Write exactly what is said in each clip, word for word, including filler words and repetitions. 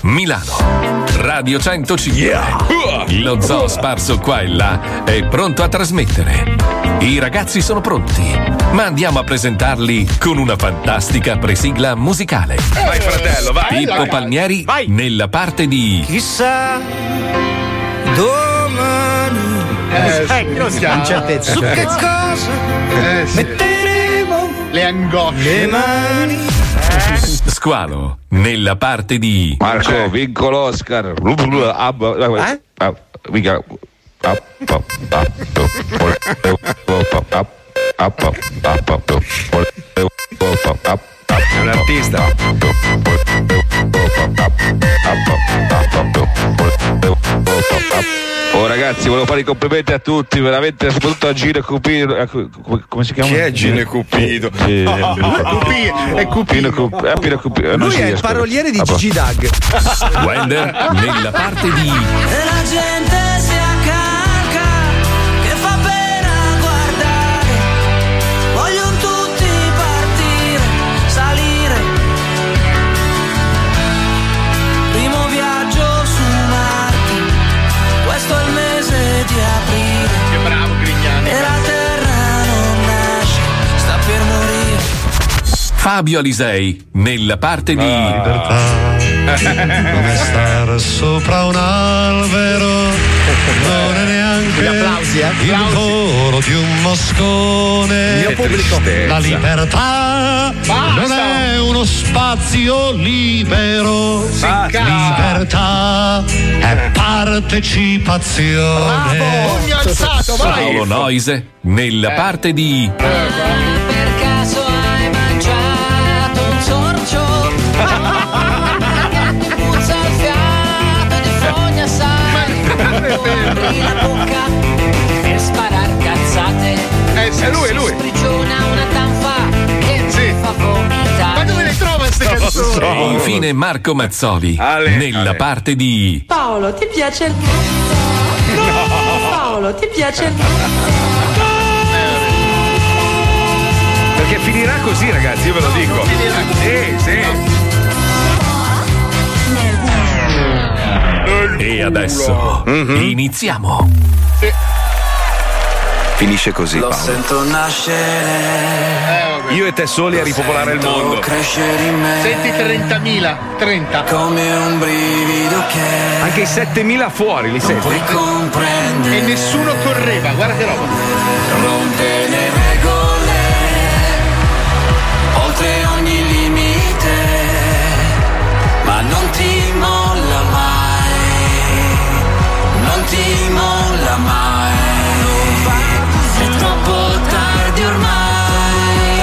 Milano, Radio centocinque. Yeah. Lo zoo sparso qua e là è pronto a trasmettere. I ragazzi sono pronti, ma andiamo a presentarli con una fantastica presigla musicale. Eh, vai fratello, vai! Pippo Palmieri, vai. Nella parte di Chissà domani. Eh, ecco, sì, incertezza. Su che cosa eh, sì. metteremo le angosce, le mani. Squalo, nella parte di Marco Vincolo Oscar. Eh? È un artista. Oh ragazzi, volevo fare i complimenti a tutti, veramente, soprattutto a Gino Cupido. A, come, come si chiama? Chi è Gino Cupido? Eh, oh, oh, oh, Cupido. È Cupido. Cupido, è Cupido, Cupido. Lui è il paroliere di Gigi D'Ag. Wender, nella parte di la gente si accarca che fa pena guardare. Vogliono tutti partire, salire. Primo viaggio su Marte. Questo è il mese di aprile. Che bravo Grignani. E la terra non nasce, sta per morire. Fabio Alisei nella parte di ah. libertà. Come stare sopra un albero non è neanche applausi, eh? il volo di un moscone. La libertà Basta. non è uno spazio libero. Basta. Libertà è partecipazione. Bravo, ogni alzato, vai. Paolo Noise nella eh. parte di Per caso hai mangiato un sorcio? Apri la bocca per sparar cazzate. Eh, se lui, lui sprigiona una tanfa che sì. mi fa vomitare. Ma dove le trova ste canzoni? So. E infine Marco Mazzoli ale, nella ale. parte di Paolo, ti piace il no. Paolo, ti piace il Perché finirà così, ragazzi, io ve lo dico. Finirà così. Sì, sì. E adesso mm-hmm. iniziamo. Sì. Finisce così. Lo Paolo. sento nascere. Eh, Io e te soli Lo a ripopolare il mondo. In me. Senti trentamila. trenta. Come un brivido che. Anche i settemila fuori li senti. E nessuno correva. Guarda che roba. Rompe le regole. Oltre ogni limite. Ma non ti molla mai. Non ti molla mai, è troppo tardi ormai,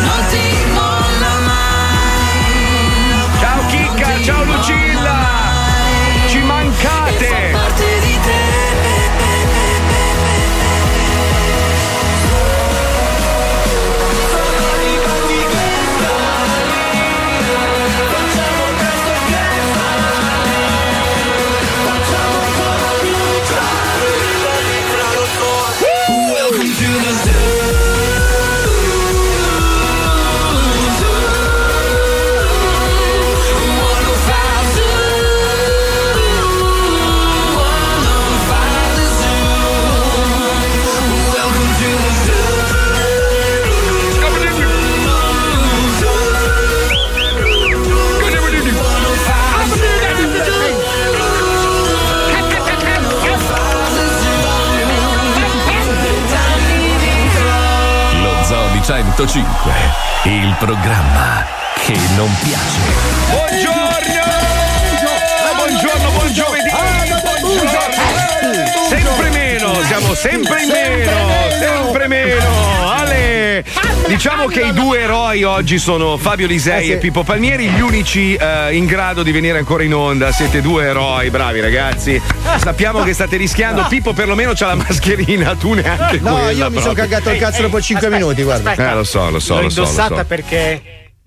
non ti molla mai. Ciao Chicca, ciao Lucilla, mai. Ci mancate. E fa parte di te. centocinque, il programma che non piace. Buongiorno! Buongiorno, buon giovedì! Sempre meno, siamo sempre in meno, sempre meno. Ale! Diciamo che i due eroi oggi sono Fabio Alisei eh sì. e Pippo Palmieri, gli unici eh, in grado di venire ancora in onda. Siete due eroi, bravi ragazzi. Sappiamo no. che state rischiando. No. Pippo perlomeno c'ha la mascherina, tu neanche no, quella. No, io proprio. mi sono cagato il cazzo ehi, dopo cinque minuti, guarda. Aspetta. Eh, lo so, lo so, L'ho lo so. L'ho indossata so. perché...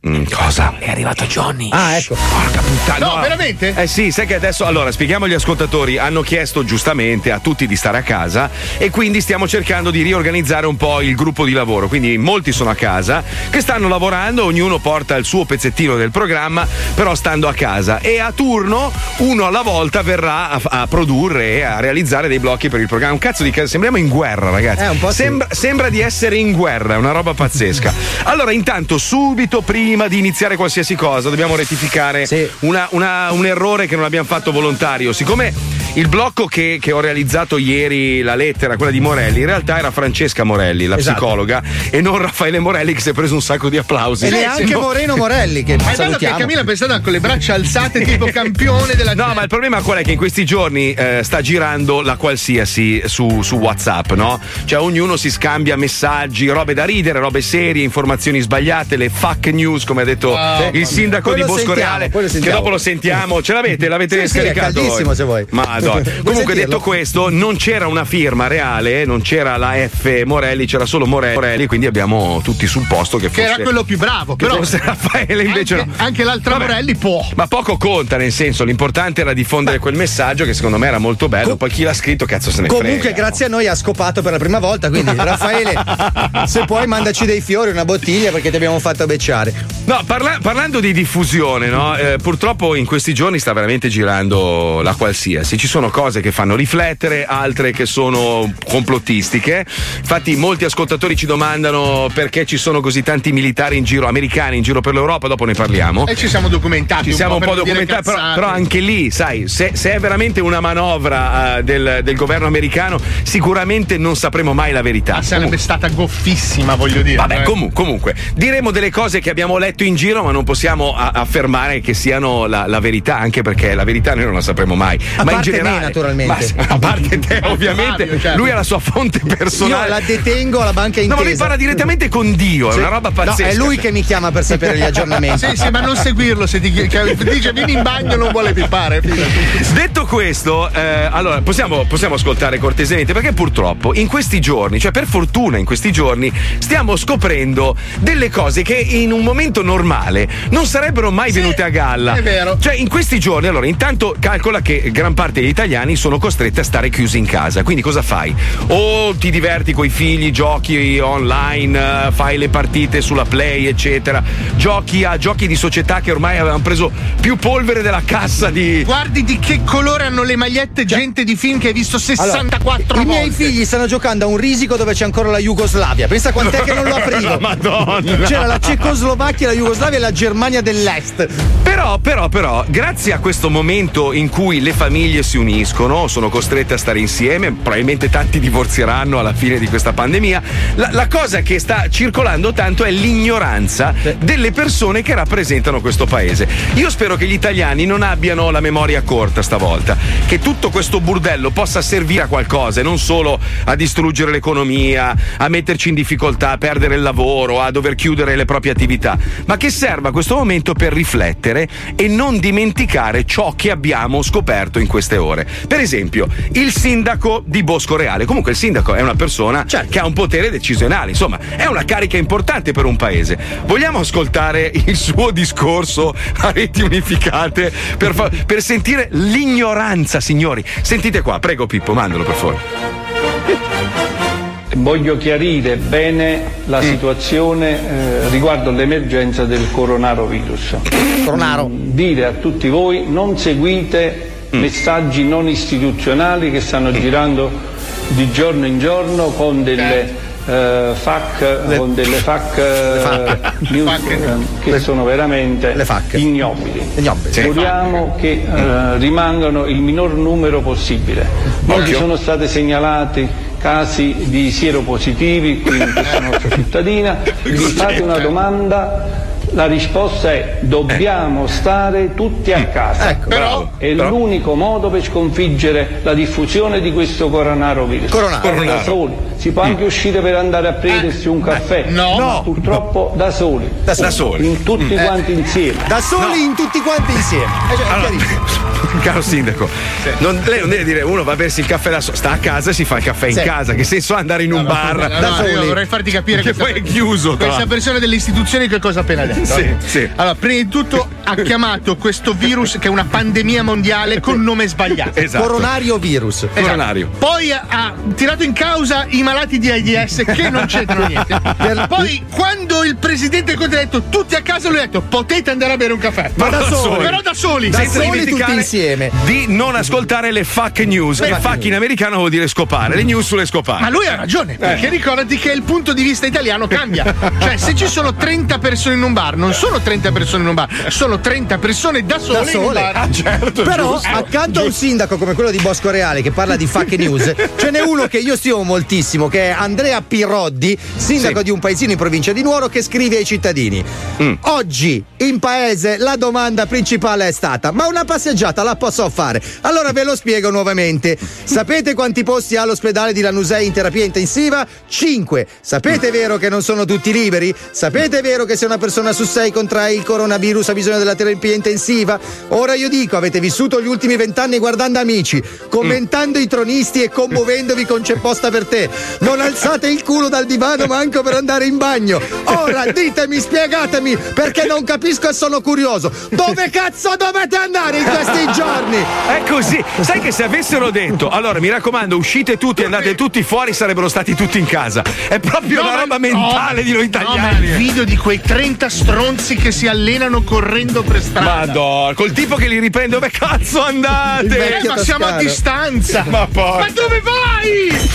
Mm, cosa? È arrivato Johnny. Ah, ecco. Porca puttana. No, no, veramente? Eh sì, sai che adesso, allora, spieghiamo agli ascoltatori, hanno chiesto giustamente a tutti di stare a casa e quindi stiamo cercando di riorganizzare un po' il gruppo di lavoro. Quindi molti sono a casa, che stanno lavorando, ognuno porta il suo pezzettino del programma, però stando a casa. E a turno, uno alla volta verrà a, a produrre e a realizzare dei blocchi per il programma. Un cazzo di cazzo, sembriamo in guerra, ragazzi. Eh, un po' sembra, sì. sembra di essere in guerra, è una roba pazzesca. Allora, intanto, subito prima Prima di iniziare qualsiasi cosa dobbiamo rettificare sì. una, una, un errore che non abbiamo fatto volontario. Siccome il blocco che, che ho realizzato ieri, la lettera, quella di Morelli, in realtà era Francesca Morelli, la esatto. psicologa, e non Raffaele Morelli, che si è preso un sacco di applausi. E neanche no. Moreno Morelli, che ma è bello che Camilla è pensata con le braccia alzate tipo campione della no, ma il problema qual è? Che in questi giorni eh, sta girando la qualsiasi su, su WhatsApp, no? Cioè ognuno si scambia messaggi, robe da ridere, robe serie, informazioni sbagliate, le fake news, come ha detto wow, il sindaco di Bosco Reale, che dopo lo sentiamo. Ce l'avete? L'avete sì, scaricato? Sì, è caldissimo, se vuoi. Madonna. Comunque, detto questo, non c'era una firma reale, non c'era la F Morelli, c'era solo Morelli, quindi abbiamo tutti sul posto che fosse, che era quello più bravo, che però fosse Raffaele, invece anche, no. anche l'altra Vabbè. Morelli può. Ma poco conta, nel senso, l'importante era diffondere quel messaggio che secondo me era molto bello. Com- Poi chi l'ha scritto, cazzo se ne frega. Comunque, grazie a noi ha scopato per la prima volta, quindi Raffaele, se puoi mandaci dei fiori, una bottiglia, perché ti abbiamo fatto becciare. No, parla- parlando di diffusione, no? Eh, purtroppo in questi giorni sta veramente girando la qualsiasi. Ci sono cose che fanno riflettere, altre che sono complottistiche. Infatti molti ascoltatori ci domandano perché ci sono così tanti militari in giro, americani in giro per l'Europa, dopo ne parliamo. E ci siamo documentati. Ci siamo un po', un po documentati, però, però anche lì, sai, se, se è veramente una manovra uh, del, del governo americano, sicuramente non sapremo mai la verità. Ma sarebbe comunque. stata goffissima, voglio dire. Vabbè, eh. comu- comunque, diremo delle cose che abbiamo letto in giro, ma non possiamo a- affermare che siano la-, la verità, anche perché la verità noi non la sapremo mai. A ma parte in generale, me, naturalmente. Ma, a parte te, ovviamente. Fabio, certo. Lui ha la sua fonte personale. Io la detengo alla banca intesa. No, ma lui parla direttamente con Dio, sì. è una roba pazzesca. No, è lui che mi chiama per sapere gli aggiornamenti. Sì, sì, ma non seguirlo se ti cioè, dice vieni in bagno, non vuole pippare. Detto questo, eh, allora possiamo, possiamo ascoltare cortesemente, perché purtroppo in questi giorni, cioè per fortuna in questi giorni, stiamo scoprendo delle cose che in un momento normale non sarebbero mai sì, venute a galla. È vero. Cioè in questi giorni, allora, intanto calcola che gran parte degli italiani sono costretti a stare chiusi in casa, quindi cosa fai? O ti diverti coi figli, giochi online, fai le partite sulla Play, eccetera, giochi a giochi di società che ormai avevano preso più polvere della cassa di... Guardi di che colore hanno le magliette, cioè, gente di film che hai visto sessantaquattro allora, volte. I miei figli stanno giocando a un risico dove c'è ancora la Jugoslavia, pensa quant'è che non lo aprivo. Madonna. C'era la Cecoslovacchia, la Jugoslavia e la Germania dell'Est. Però, però, però, grazie a questo momento in cui le famiglie si uniscono, sono costrette a stare insieme, probabilmente tanti divorzieranno alla fine di questa pandemia, la, la cosa che sta circolando tanto è l'ignoranza delle persone che rappresentano questo paese. Io spero che gli italiani non abbiano la memoria corta stavolta, che tutto questo burdello possa servire a qualcosa e non solo a distruggere l'economia, a metterci in difficoltà, a perdere il lavoro, a dover chiudere le proprie attività, ma che serva questo momento per riflettere e non dimenticare ciò che abbiamo scoperto in queste ore. Per esempio, il sindaco di Bosco Reale. Comunque il sindaco è una persona certo. che ha un potere decisionale, insomma, è una carica importante per un paese. Vogliamo ascoltare il suo discorso a reti unificate per, fa- per sentire l'ignoranza, signori. Sentite qua, prego Pippo, mandalo per favore. Voglio chiarire bene la situazione eh, riguardo all'emergenza del coronavirus. Coronaro. Dire a tutti voi, non seguite messaggi non istituzionali che stanno girando di giorno in giorno con delle eh, fac, con delle fac, eh, news, eh, che le, sono veramente ignobili. Speriamo che eh, rimangano il minor numero possibile. Oggi sono state segnalati casi di sieropositivi qui in questa nostra cittadina. Vi fate una domanda La risposta è: dobbiamo eh. stare tutti a casa. Ecco, però, è però. l'unico modo per sconfiggere la diffusione di questo coronavirus. Coronaro, coronaro. Da soli. Si può anche mm. uscire per andare a prendersi eh. un caffè. No, no. Purtroppo da soli. Da, da soli. In tutti mm. quanti eh. insieme. Da soli no. in tutti quanti insieme. Eh, cioè, allora, caro sindaco, sì. non, lei non deve dire uno va a bersi il caffè da solo, sta a casa e si fa il caffè sì. in casa. Che senso andare in un no, bar? No, no, da no, soli. Io vorrei farti capire che poi è chiuso. Questa persona delle istituzioni che cosa ha appena detto? Sì, sì. Allora, prima di tutto ha chiamato questo virus che è una pandemia mondiale col nome sbagliato. Esatto. Coronario virus. Esatto. Coronario. Poi ha tirato in causa i malati di AIDS che non c'entrano niente. Poi quando il presidente Conte ha detto tutti a casa, lui ha detto potete andare a bere un caffè. Ma, Ma da, da soli. soli. Però da soli. Da Senza soli tutti insieme. Di non ascoltare le fuck news, che fuck in americano vuol dire scopare, le news sulle scopare. Ma lui ha ragione, perché eh. ricordati che il punto di vista italiano cambia. Cioè, se ci sono trenta persone in un bar, non sono trenta persone in un bar, sono trenta persone da sole, da sole. in un bar. Ah, certo, però giusto, accanto giusto. a un sindaco come quello di Bosco Reale che parla di fuck news, ce n'è uno che io stimo moltissimo, che è Andrea Piroddi, sindaco sì. di un paesino in provincia di Nuoro, che scrive ai cittadini: mm. oggi in paese la domanda principale è stata ma una passeggiata la posso fare? Allora ve lo spiego nuovamente. Sapete quanti posti ha l'ospedale di Lanusei in terapia intensiva? cinque. Sapete vero che non sono tutti liberi? Sapete vero che se una persona su sei contrae il coronavirus ha bisogno della terapia intensiva? Ora io dico, avete vissuto gli ultimi vent'anni guardando Amici, commentando mm. i tronisti e commuovendovi con C'è posta per te. Non alzate il culo dal divano manco per andare in bagno. Ora ditemi, spiegatemi, perché non capisco e sono curioso. Dove cazzo dovete andare in questi giorni? È così. Sai che se avessero detto allora mi raccomando uscite tutti, andate tutti fuori, sarebbero stati tutti in casa. È proprio no, una roba mentale no, di noi italiani. No, ma il video di quei trenta stronzi che si allenano correndo per strada, madonna, col tipo che li riprende dove cazzo andate? Eh, ma siamo a distanza. Ma, porca. Ma dove vai?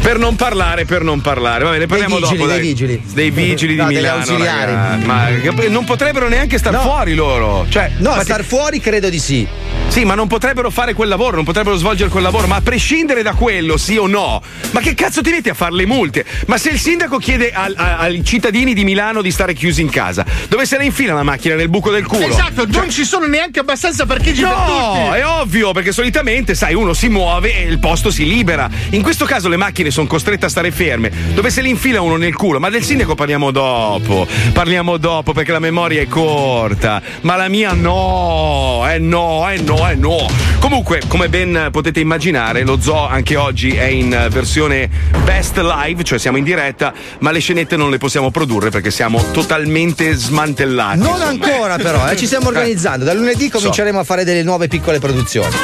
Per non parlare, per non parlare. Va bene, parliamo vigili, dopo. Dai. Dei vigili. Dei vigili no, di Milano. Ausiliari. Ma non potrebbero neanche star no. fuori loro. Cioè, no, infatti, star fuori credo di sì. Sì, ma non potrebbero fare quel lavoro, non potrebbero svolgere quel lavoro. Ma a prescindere da quello, sì o no, ma che cazzo ti metti a fare le multe? Ma se il sindaco chiede al, a, ai cittadini di Milano di stare chiusi in casa, dove se ne infila la macchina nel buco del culo? Esatto, cioè, non ci sono neanche abbastanza parcheggi no, per tutti. No, è ovvio, perché solitamente, sai, uno si muove e il posto si libera. In questo caso le macchine sono costrette a stare ferme, dove se li infila uno nel culo. Ma del sindaco parliamo dopo, parliamo dopo perché la memoria è corta, ma la mia no, eh no, eh no, eh no. Comunque, come ben potete immaginare, lo zoo anche oggi è in versione best live, cioè siamo in diretta, ma le scenette non le possiamo produrre perché siamo totalmente smantellati. Non insomma. ancora però, eh, ci stiamo organizzando, da lunedì cominceremo so. a fare delle nuove piccole produzioni.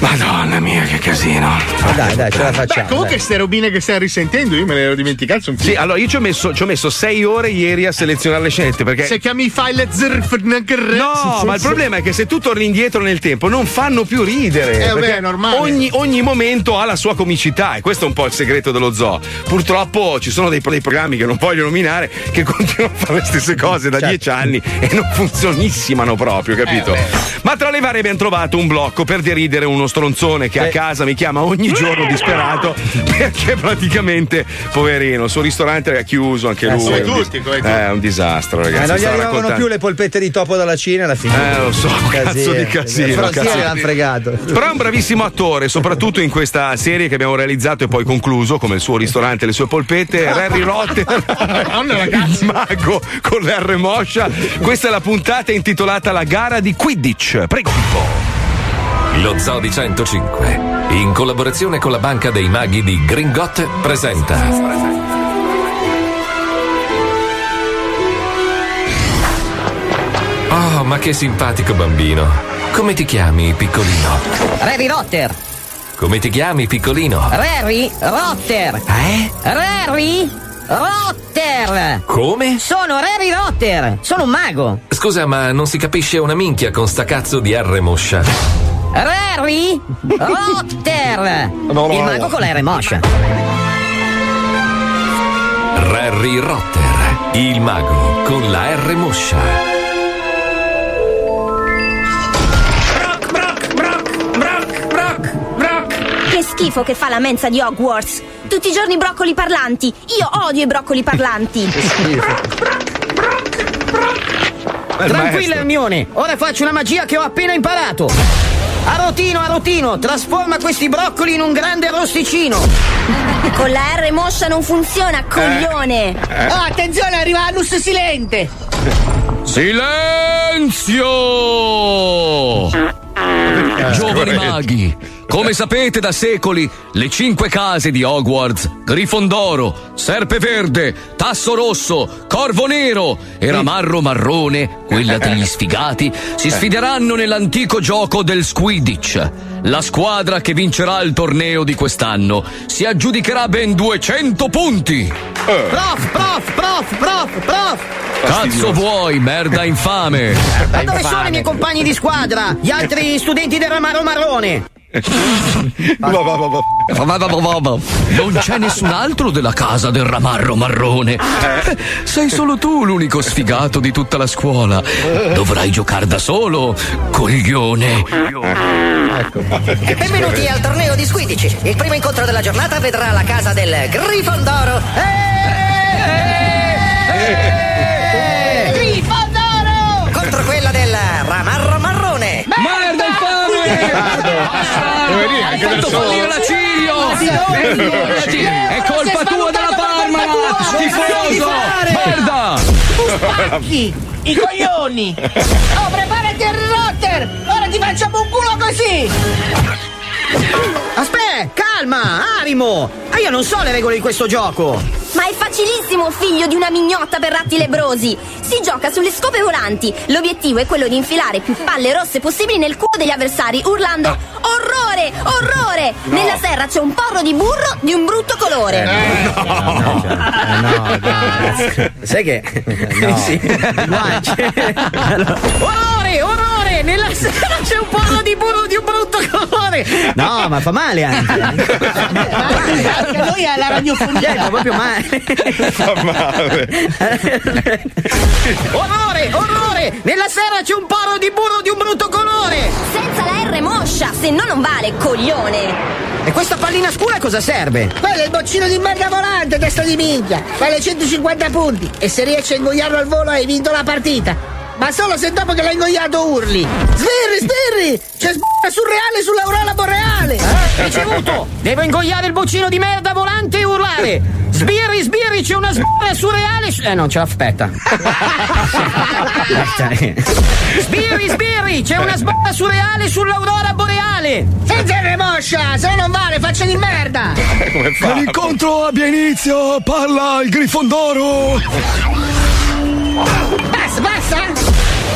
Madonna mia, che casino. Ma dai, dai, ce la facciamo. Beh, comunque ste robine che stai risentendo io me ne ero dimenticato un po'. Sì, allora io ci ho messo ci ho messo sei ore ieri a selezionare le scenette, perché se chiami i file no, ma il problema è che se tu torni indietro nel tempo non fanno più ridere, eh, beh, è normale. Ogni, ogni momento ha la sua comicità e questo è un po' il segreto dello zoo. Purtroppo ci sono dei, dei programmi che non voglio nominare che continuano a fare le stesse cose da certo. dieci anni e non funzionissimano proprio, capito? Eh, ma tra le varie abbiamo trovato un blocco per deridere uno stronzone che eh. a casa mi chiama ogni giorno disperato perché praticamente, poverino, il suo ristorante era chiuso anche eh, lui. Come tutti, come tutti. Eh, è un disastro, ragazzi. Eh, non gli arrivavano raccontando... più le polpette di topo dalla Cina alla fine. Eh, lo so, casino, cazzo di casino. Però cazzo l'hanno fregato. Però è un bravissimo attore, soprattutto in questa serie che abbiamo realizzato e poi concluso, come il suo ristorante e le sue polpette, Harry Potter, il mago con la R moscia. Questa è la puntata intitolata La gara di Quidditch. Prego, Pippo. Lo Zoo di centocinque, in collaborazione con la Banca dei Maghi di Gringotte, presenta Oh, ma che simpatico bambino. Come ti chiami, piccolino? Harry Potter. Come ti chiami, piccolino? Harry Potter. Eh? Harry Potter. Come? Sono Harry Potter. Sono un mago. Scusa, ma non si capisce una minchia con sta cazzo di R moscia. Harry Potter, il mago con la R moscia. Harry Potter, il mago con la R moscia. Brock, brock, brock, brock, brock, brock. Che schifo che fa la mensa di Hogwarts. Tutti i giorni broccoli parlanti. Io odio i broccoli parlanti. Che schifo. Brock, brock, brock, brock. Tranquilla Hermione, ora faccio una magia che ho appena imparato. Arotino, Arotino, trasforma questi broccoli in un grande rosticino. Con la R mossa non funziona, coglione. Oh, attenzione, arriva Anus silente. Silenzio! Giovani maghi, come sapete da secoli le cinque case di Hogwarts, Grifondoro, Serpe Verde, Tasso Rosso, Corvo Nero e Ramarro Marrone, quella degli sfigati, si sfideranno nell'antico gioco del Quidditch. La squadra che vincerà il torneo di quest'anno si aggiudicherà ben duecento punti. Eh. Prof, prof, prof, prof, prof. Cazzo vuoi, merda infame. Ma dove sono i miei compagni di squadra? Gli altri studenti del Ramarro Marrone? Non c'è nessun altro della casa del Ramarro Marrone. Sei solo tu l'unico sfigato di tutta la scuola. Dovrai giocare da solo, coglione. Benvenuti al torneo di Quidditch. Il primo incontro della giornata vedrà la casa del Grifondoro. Grifondoro contro quella del Ramarro Marrone. Hai fatto fallire la Cirio! È colpa tua della Parma! Schifoso! Merda! Tu spacchi i coglioni! Oh, preparati al rotter! Ora ti facciamo un culo così! Aspetta, calma, Arimo! Ma io non so le regole di questo gioco! Ma è facilissimo, figlio di una mignotta per ratti lebrosi! Si gioca sulle scope volanti! L'obiettivo è quello di infilare più palle rosse possibili nel culo degli avversari, urlando orrore, orrore! No. Nella serra c'è un porro di burro di un brutto colore! Eh, no! No, no, no. Sai che... No! Sì. Orrore, orrore! Nella serra c'è un porro di burro di un brutto colore! No, ma fa male anche! Noi alla radiofonia fa proprio male. Fa male. Orrore, orrore! Nella sera c'è un paro di burro di un brutto colore. Senza la R moscia, se no non vale, coglione. E questa pallina scura cosa serve? Quello è il boccino di merda volante, testa di minchia. Vale centocinquanta punti e se riesci a ingoiarlo al volo hai vinto la partita. Ma solo se dopo che l'hai ingoiato urli Sbirri, sbirri! C'è sbirra surreale sull'aurora boreale! Eh, ricevuto! Devo ingoiare il boccino di merda volante e urlare Sbirri, sbirri, c'è una sbirra surreale su- Eh no, ce l'aspetta Sbirri, sbirri, c'è una sbirra surreale sull'aurora boreale! Senza remoscia, se non vale faccia di merda! Come fa? L'incontro abbia inizio, parla il Grifondoro! Passa, passa!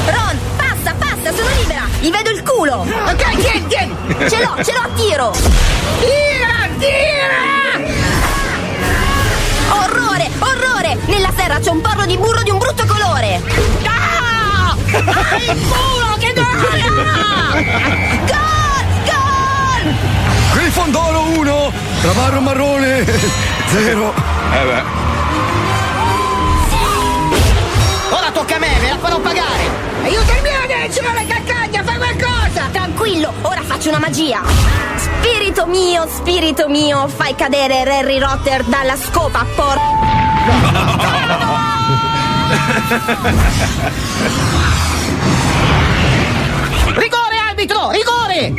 Ron, passa, passa, sono libera! Gli vedo il culo! Ok, tieni, tieni! Ce l'ho, ce l'ho, tiro! Tira, tira! Orrore, orrore! Nella serra c'è un porro di burro di un brutto colore! Ah! Ah, il culo, che gola! Gol, gol! Grifondoro uno, Ramarro Marrone zero. Eh beh. Tocca a me, me la farò pagare! Aiutami, adesso la caccagna, fai qualcosa! Tranquillo, ora faccio una magia! Spirito mio, spirito mio, fai cadere Harry Potter dalla scopa, por... Rigore, arbitro, rigore!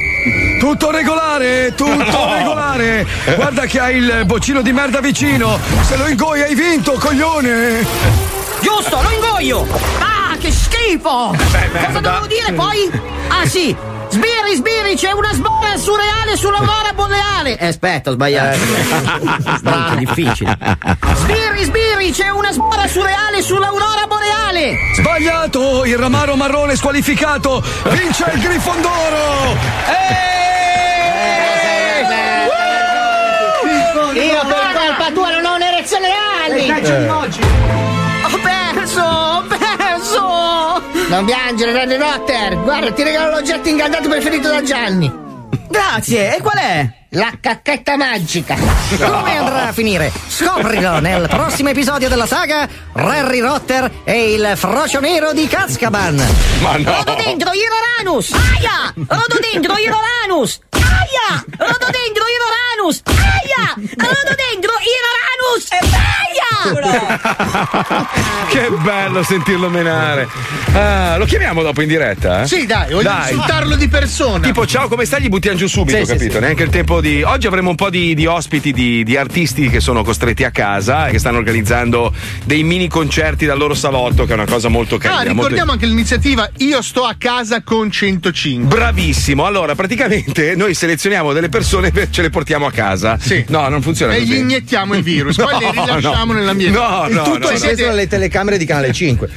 Tutto regolare, tutto no. regolare. Guarda che hai il boccino di merda vicino. Se lo ingoi hai vinto, coglione. Giusto, lo ingoio! Ah, che schifo! Beh, cosa dovevo dire poi? Ah sì, sbirri, sbirri, c'è una sbarra surreale sull'aurora boreale! Eh, aspetta, ho sbagliato. È difficile. Sbirri, sbirri, c'è una sbarra surreale sull'aurora boreale! Sbagliato! Il Ramarro Marrone squalificato! Vince il Grifondoro! Eeeh! Io per colpa tua non ho un'erezione reale! Il calcio di oggi! Ho perso, ho perso! Non piangere, Randy Rotter! Guarda, ti regalo l'oggetto incantato preferito da Gianni! Grazie, e qual è? La cacchetta magica! No. Come andrà a finire? Scoprilo nel prossimo episodio della saga Harry Potter e il frocio nero di Cascaban! Ma no! Rodo dentro, Ieroranus! Aia! Rodo dentro, Ieroranus! Aia! Rodo dentro, Ieroranus! Aia! Rodo dentro, Ieroranus! Aia! Che bello sentirlo menare. Ah, lo chiamiamo dopo in diretta? Eh? Sì, dai, voglio dai. insultarlo di persona. Tipo, ciao, come stai? Gli buttiamo giù subito, sì, capito? Sì, sì. Neanche il tempo di. Oggi avremo un po' di, di ospiti, di, di artisti che sono costretti a casa e che stanno organizzando dei mini concerti dal loro salotto, che è una cosa molto carina. Ah, ricordiamo molto... anche l'iniziativa Io sto a casa con centocinque. Bravissimo. Allora, praticamente noi selezioniamo delle persone e ce le portiamo a casa. Sì. No, non funziona e così. E gli iniettiamo il virus, no, poi le rilasciamo no. nell'ambiente. No, no, tutto no, no. Siete... le telecamere di Canale cinque.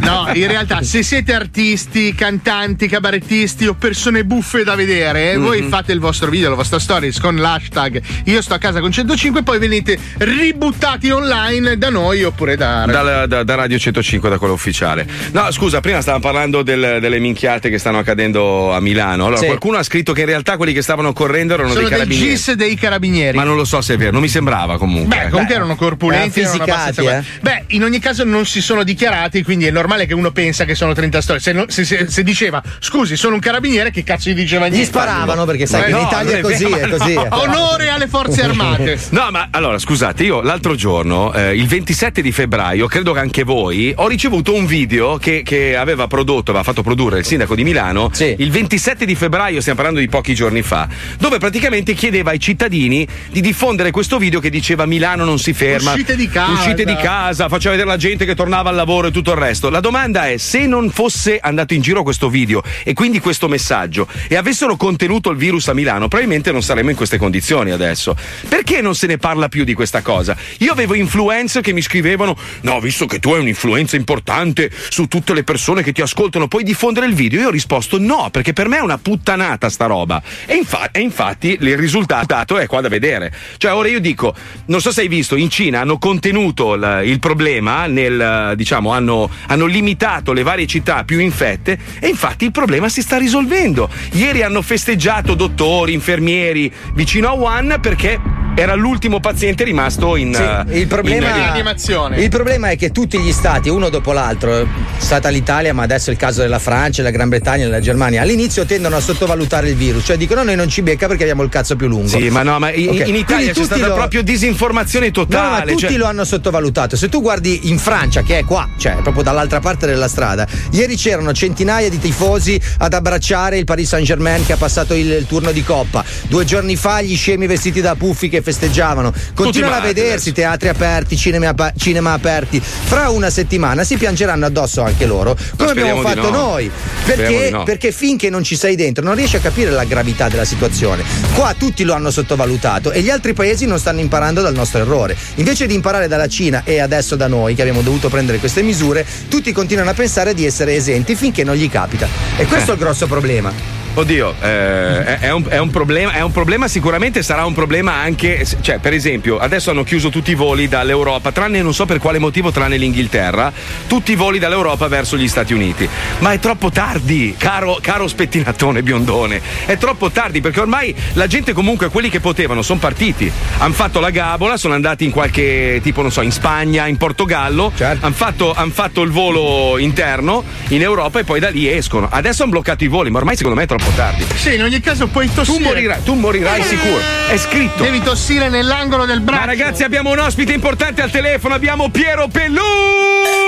No, in realtà, se siete artisti, cantanti, cabarettisti o persone buffe da vedere, eh, mm-hmm. voi fate il vostro video, la vostra stories con l'hashtag Io sto a casa con centocinque, poi venite ributtati online da noi oppure da da, da, da Radio centocinque, da quello ufficiale. No, scusa, prima stavamo parlando del, delle minchiate che stanno accadendo a Milano. Allora, sì. qualcuno ha scritto che in realtà quelli che stavano correndo erano Sono dei carabinieri. Sono dei G I S dei carabinieri. Ma non lo so se è vero, non mi sembrava comunque. Beh, comunque Beh, erano corpulenti, erano abbastanza... Eh? Beh, in ogni caso non si sono dichiarati, quindi è normale che uno pensa che sono trenta storie. Se, no, se, se, se diceva scusi, sono un carabiniere, che cazzo gli diceva niente? Gli sparavano, perché sai, beh, che no, in Italia è così, è così. No. Onore alle forze armate. No, ma allora scusate, io l'altro giorno, eh, il ventisette di febbraio, credo che anche voi, ho ricevuto un video che, che aveva prodotto, aveva fatto produrre il sindaco di Milano, sì. il ventisette di febbraio, stiamo parlando di pochi giorni fa, dove praticamente chiedeva ai cittadini di diffondere questo video che diceva Milano non si ferma, uscite di casa, uscite di casa, faceva vedere la gente che tornava al lavoro e tutto il resto. La domanda è: se non fosse andato in giro questo video e quindi questo messaggio e avessero contenuto il virus a Milano, probabilmente non saremmo in queste condizioni adesso. Perché non se ne parla più di questa cosa? Io avevo influencer che mi scrivevano: no, visto che tu hai un'influenza importante su tutte le persone che ti ascoltano, puoi diffondere il video. Io ho risposto no, perché per me è una puttanata sta roba. E, infa- e infatti il risultato è qua da vedere. Cioè, ora io dico, non so se hai visto, in Cina hanno contenuto l- il problema nel, diciamo, hanno, hanno limitato le varie città più infette e infatti il problema si sta risolvendo. Ieri hanno festeggiato dottori, infermieri vicino a Wuhan perché era l'ultimo paziente rimasto in, sì, il problema, in rianimazione. Il problema è che tutti gli stati, uno dopo l'altro, è stata l'Italia, ma adesso è il caso della Francia, della Gran Bretagna, della Germania, all'inizio tendono a sottovalutare il virus, cioè dicono noi non ci becca perché abbiamo il cazzo più lungo. Sì, ma no, ma in, okay. in Italia c'è stata lo... proprio disinformazione totale. No, ma tutti cioè... lo hanno sottovalutato. Se tu guardi in Francia, che è qua, cioè proprio dall'altra parte della strada, ieri c'erano centinaia di tifosi ad abbracciare il Paris Saint Germain che ha passato il, il turno di Coppa. Due giorni fa gli scemi vestiti da puffi che festeggiavano. Continuano a vedersi adesso. Teatri aperti, cinema, cinema aperti. Fra una settimana si piangeranno addosso anche loro, come abbiamo fatto no. noi. Perché? No. Perché finché non ci sei dentro non riesci a capire la gravità della situazione. Qua tutti lo hanno sottovalutato e gli altri paesi non stanno imparando dal nostro errore. Invece di imparare dalla Cina e adesso da noi che abbiamo dovuto prendere queste misure, tutti continuano a pensare di essere esenti finché non gli capita. E questo eh. è il grosso problema. Oddio, eh, è, è, un, è un problema, è un problema sicuramente, sarà un problema anche, cioè per esempio adesso hanno chiuso tutti i voli dall'Europa, tranne non so per quale motivo, tranne l'Inghilterra, tutti i voli dall'Europa verso gli Stati Uniti. Ma è troppo tardi, caro, caro spettinatone biondone, è troppo tardi perché ormai la gente comunque, quelli che potevano sono partiti, hanno fatto la gabola, sono andati in qualche tipo, non so, in Spagna, in Portogallo, certo. hanno fatto, han fatto il volo interno in Europa e poi da lì escono. Adesso hanno bloccato i voli, ma ormai secondo me è troppo tardi. Sì, in ogni caso puoi tossire. Tu morirai, tu morirai sicuro. È scritto. Devi tossire nell'angolo del braccio. Ma ragazzi, abbiamo un ospite importante al telefono, abbiamo Piero Pelù.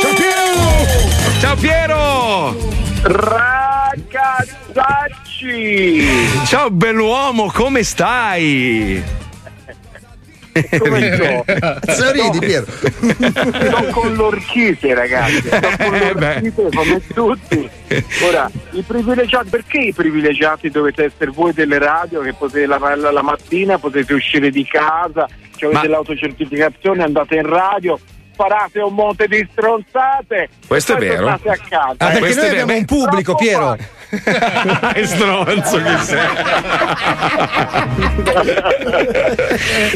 Ciao Piero! Ciao Piero! Ragazzacci! Ciao bell'uomo, come stai? Come sorridi Piero. Sto con l'orchite, ragazzi. Sto con l'orchite come tutti. Ora, i privilegiati, perché i privilegiati dovete essere voi delle radio che potete lavarla la mattina, potete uscire di casa, cioè avete Ma... l'autocertificazione, andate in radio, sparate un monte di stronzate. Questo è vero. A casa. Ah, perché noi abbiamo un pubblico, Piero. È stronzo che sei.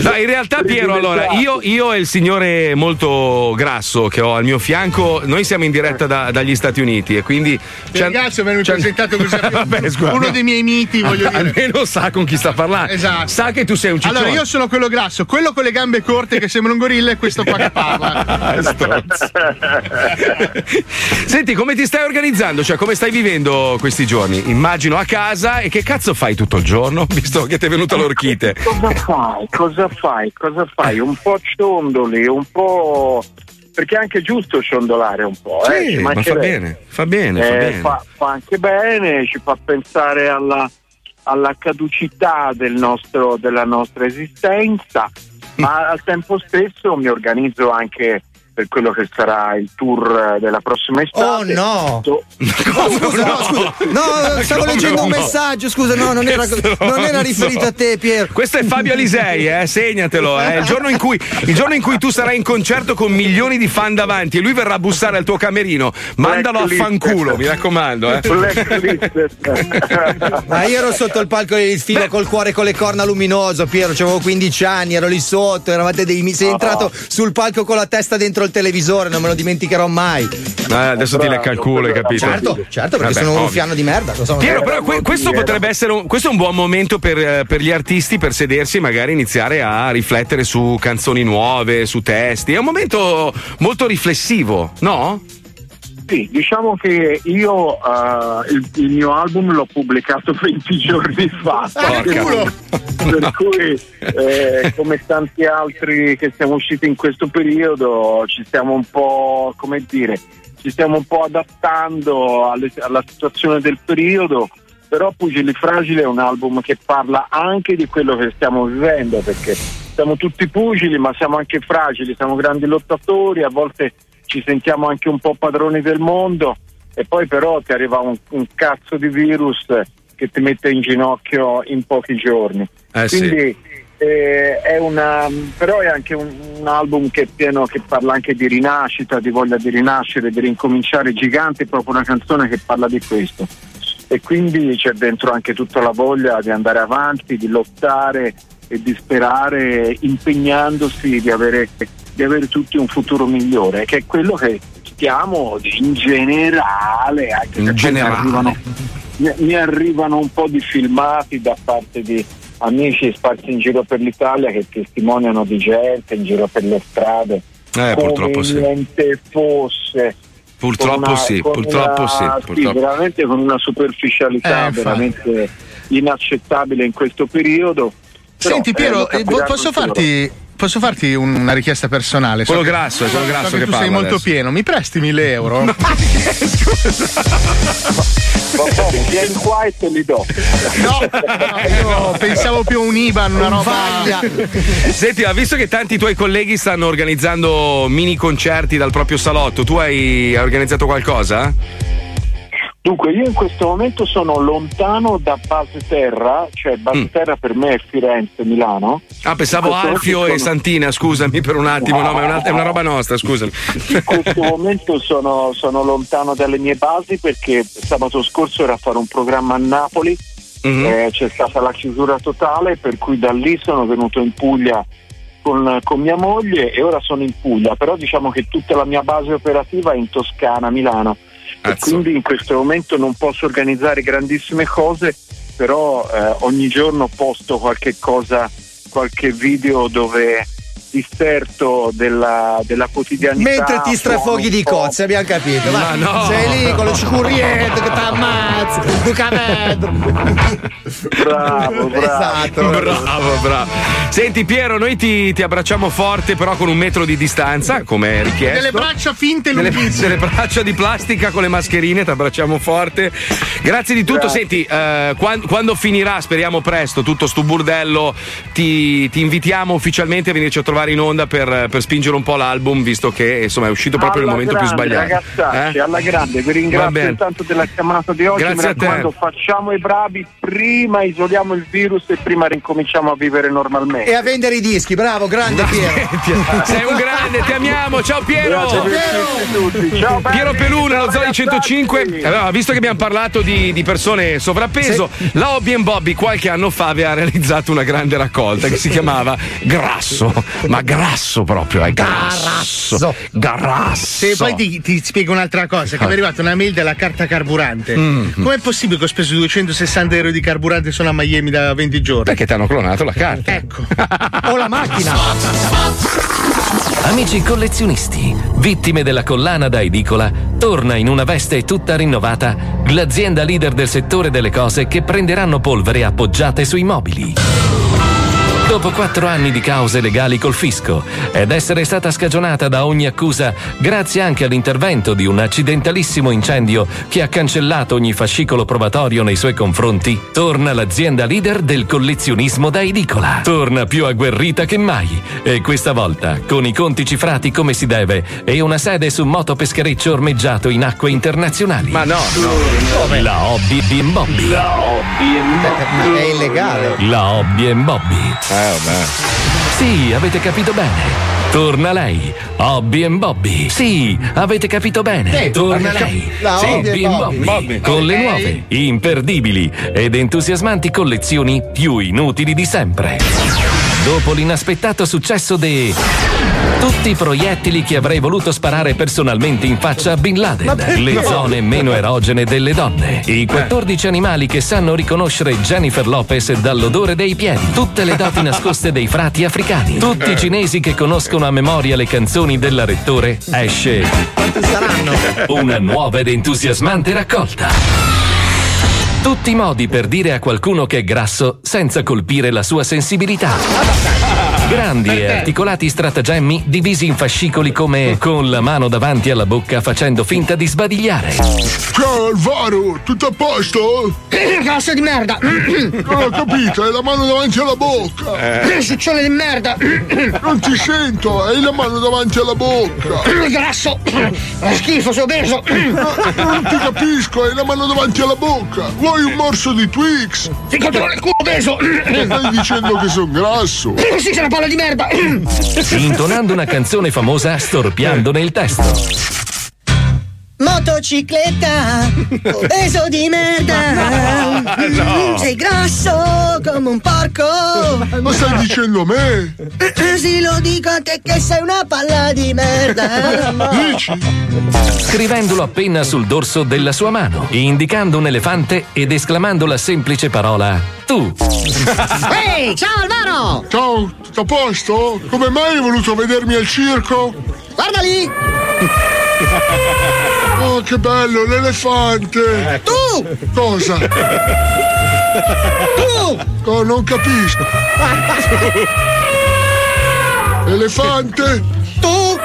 No, in realtà Piero, allora io, io e il signore molto grasso che ho al mio fianco, noi siamo in diretta da, dagli Stati Uniti e quindi grazie per avermi presentato così. Vabbè, scusa, uno no. dei miei miti, voglio dire. Almeno sa con chi sta parlando. Esatto. Sa che tu sei un ciccione. Allora io sono quello grasso, quello con le gambe corte che sembra un gorilla e questo qua che parla. Senti, come ti stai organizzando? Cioè, come stai vivendo questi giorni? Immagino a casa. E che cazzo fai tutto il giorno, visto che ti è venuta l'orchite? Cosa fai? Cosa fai? Cosa fai? Un po' ciondoli, un po' perché è anche giusto ciondolare un po', eh? Sì, ma fa bene, fa bene, eh, fa bene. Fa, fa anche bene, ci fa pensare alla, alla caducità del nostro, della nostra esistenza, ma al tempo stesso mi organizzo anche per quello che sarà il tour della prossima estate. Oh no! So- no, scusa, no, scusa. No, stavo Come leggendo no? un messaggio, scusa, no, non era, non era riferito a te, Pier. Questo è Fabio Alisei, eh, segnatelo, eh. Il giorno in cui, il giorno in cui tu sarai in concerto con milioni di fan davanti e lui verrà a bussare al tuo camerino, mandalo Black a fanculo, list. Mi raccomando, eh. Ma io ero sotto il palco di sfida col cuore con le corna luminoso, Piero, avevo quindici anni, ero lì sotto, eravate dei mi sei oh. entrato sul palco con la testa dentro il televisore, non me lo dimenticherò mai. Eh, adesso ti lecca il culo, hai capito? Certo, certo, perché Vabbè, sono ovvio. un fiano di merda. Lo so, Piero, però que- questo potrebbe essere un, questo è un buon momento per, per gli artisti per sedersi e magari iniziare a riflettere su canzoni nuove, su testi. È un momento molto riflessivo, no? Sì, diciamo che io uh, il, il mio album l'ho pubblicato venti giorni fa. Ah, per cui, per cui eh, come tanti altri che siamo usciti in questo periodo, ci stiamo un po', come dire, ci stiamo un po' adattando alle, alla situazione del periodo, però Pugili Fragili è un album che parla anche di quello che stiamo vivendo, perché siamo tutti pugili ma siamo anche fragili, siamo grandi lottatori, a volte ci sentiamo anche un po' padroni del mondo e poi però ti arriva un, un cazzo di virus che ti mette in ginocchio in pochi giorni. Eh Quindi sì. eh, è una, però è anche un, un album che è pieno, che parla anche di rinascita, di voglia di rinascere, di ricominciare. Gigante è proprio una canzone che parla di questo. E quindi c'è dentro anche tutta la voglia di andare avanti, di lottare e di sperare, impegnandosi di avere di avere tutti un futuro migliore, che è quello che stiamo in generale, anche in generale. Mi, arrivano, mi arrivano un po' di filmati da parte di amici sparsi in giro per l'Italia che testimoniano di gente in giro per le strade, eh, come niente sì. fosse purtroppo una, sì, purtroppo una, sì, purtroppo. Sì, veramente con una superficialità eh, veramente inaccettabile in questo periodo. Però, senti Piero, eh, posso farti Posso farti una richiesta personale? Quello so grasso, quello grasso so che, che tu sei molto adesso. pieno. Mi presti mille euro? No, scusa. Vieni qua e te li do. No, io pensavo più a un IBAN, una roba. Senti, ma visto che tanti tuoi colleghi stanno organizzando mini concerti dal proprio salotto, tu hai organizzato qualcosa? Dunque, io in questo momento sono lontano da base terra, cioè base mm. terra per me è Firenze, Milano. Ah, pensavo Alfio sono... e Santina, scusami per un attimo, no, no, no ma è, una, è una roba nostra, scusami. In questo momento sono, sono lontano dalle mie basi perché sabato scorso ero a fare un programma a Napoli, mm-hmm. eh, c'è stata la chiusura totale, per cui da lì sono venuto in Puglia con, con mia moglie e ora sono in Puglia, però diciamo che tutta la mia base operativa è in Toscana, Milano. E quindi in questo momento non posso organizzare grandissime cose, però eh, ogni giorno posto qualche cosa, qualche video dove disterto della, della quotidianità mentre ti strafoghi di cozze, abbiamo capito. Ma no. Sei lì con lo scurrietto che t'ammazza bravo bravo esatto. bravo bravo Senti Piero, noi ti, ti abbracciamo forte però con un metro di distanza come richiesto, delle braccia finte lunghissime, delle braccia di plastica con le mascherine, ti abbracciamo forte, grazie di tutto. Grazie. Senti eh, quando, quando finirà, speriamo presto, tutto sto burdello, ti, ti invitiamo ufficialmente a venirci a trovare in onda per, per spingere un po' l'album, visto che insomma è uscito proprio alla il momento grande, più sbagliato. Ragazzacci, eh? alla grande, vi ringrazio intanto della chiamata di oggi. Grazie, mi raccomando, facciamo i bravi, prima isoliamo il virus e prima ricominciamo a vivere normalmente. E a vendere i dischi, bravo, grande Piero. Sei un grande, ti amiamo, ciao Piero! Ciao Piero, ciao, Piero Pelù nello Zoo di centocinque. Allora, visto che abbiamo parlato di, di persone sovrappeso, sì. la Hobby and Bobby qualche anno fa aveva realizzato una grande raccolta che si chiamava Grasso. Ma grasso proprio, è grasso, grasso. E poi ti, ti spiego un'altra cosa, che ah. mi è arrivata una mail della carta carburante. Mm-hmm. Com'è possibile che ho speso duecentosessanta euro di carburante solo a Miami da venti giorni? Perché ti hanno clonato la carta. Ecco. O la macchina. Amici collezionisti, vittime della collana da edicola, torna in una veste tutta rinnovata l'azienda leader del settore delle cose che prenderanno polvere appoggiate sui mobili. dopo quattro anni di cause legali col fisco ed essere stata scagionata da ogni accusa grazie anche all'intervento di un accidentalissimo incendio che ha cancellato ogni fascicolo probatorio nei suoi confronti, torna l'azienda leader del collezionismo da edicola. Torna più agguerrita che mai e questa volta con i conti cifrati come si deve e una sede su moto peschereccio ormeggiato in acque internazionali. Ma no, no. Come? La Hobby in Bobby. La Hobby in Bobby. È illegale. La Hobby in Bobby. Eh, vabbè. Sì, avete capito bene. Torna lei, Hobby and Bobby. Sì, avete capito bene. Eh, Torna lei, cap- sì, Hobby and Bobby. Bobby. Con le nuove, imperdibili ed entusiasmanti collezioni più inutili di sempre. Dopo l'inaspettato successo di tutti i proiettili che avrei voluto sparare personalmente in faccia a Bin Laden, le zone meno erogene delle donne, i quattordici animali che sanno riconoscere Jennifer Lopez dall'odore dei piedi, tutte le doti nascoste dei frati africani, tutti i cinesi che conoscono a memoria le canzoni della Rettore, esce una nuova ed entusiasmante raccolta. Tutti i modi per dire a qualcuno che è grasso senza colpire la sua sensibilità. Grandi e articolati stratagemmi divisi in fascicoli come con la mano davanti alla bocca facendo finta di sbadigliare. Ciao Alvaro, tutto a posto? Grasso di merda. Non ho capito, è la mano davanti alla bocca. Eh. Succione di merda. Non ti sento, hai la mano davanti alla bocca. Grasso, schifo, sei obeso. No, non ti capisco, hai la mano davanti alla bocca. Vuoi un morso di Twix? Ti controlla il culo peso! Stai dicendo che sono grasso? Sì, c'è una palla di merda! Intonando una canzone famosa, storpiandone il testo. Motocicletta, peso di merda, no, no. Sei grasso come un porco. Ma stai dicendo a me? Sì, lo dico a te che sei una palla di merda, no. Scrivendolo appena sul dorso della sua mano, indicando un elefante ed esclamando la semplice parola tu. Ehi, hey, ciao Alvaro. Ciao, tutto a posto? Come mai hai voluto vedermi al circo? Guarda lì. Oh, che bello, l'elefante! Tu! Cosa? Tu! Oh, non capisco. Elefante! Tu!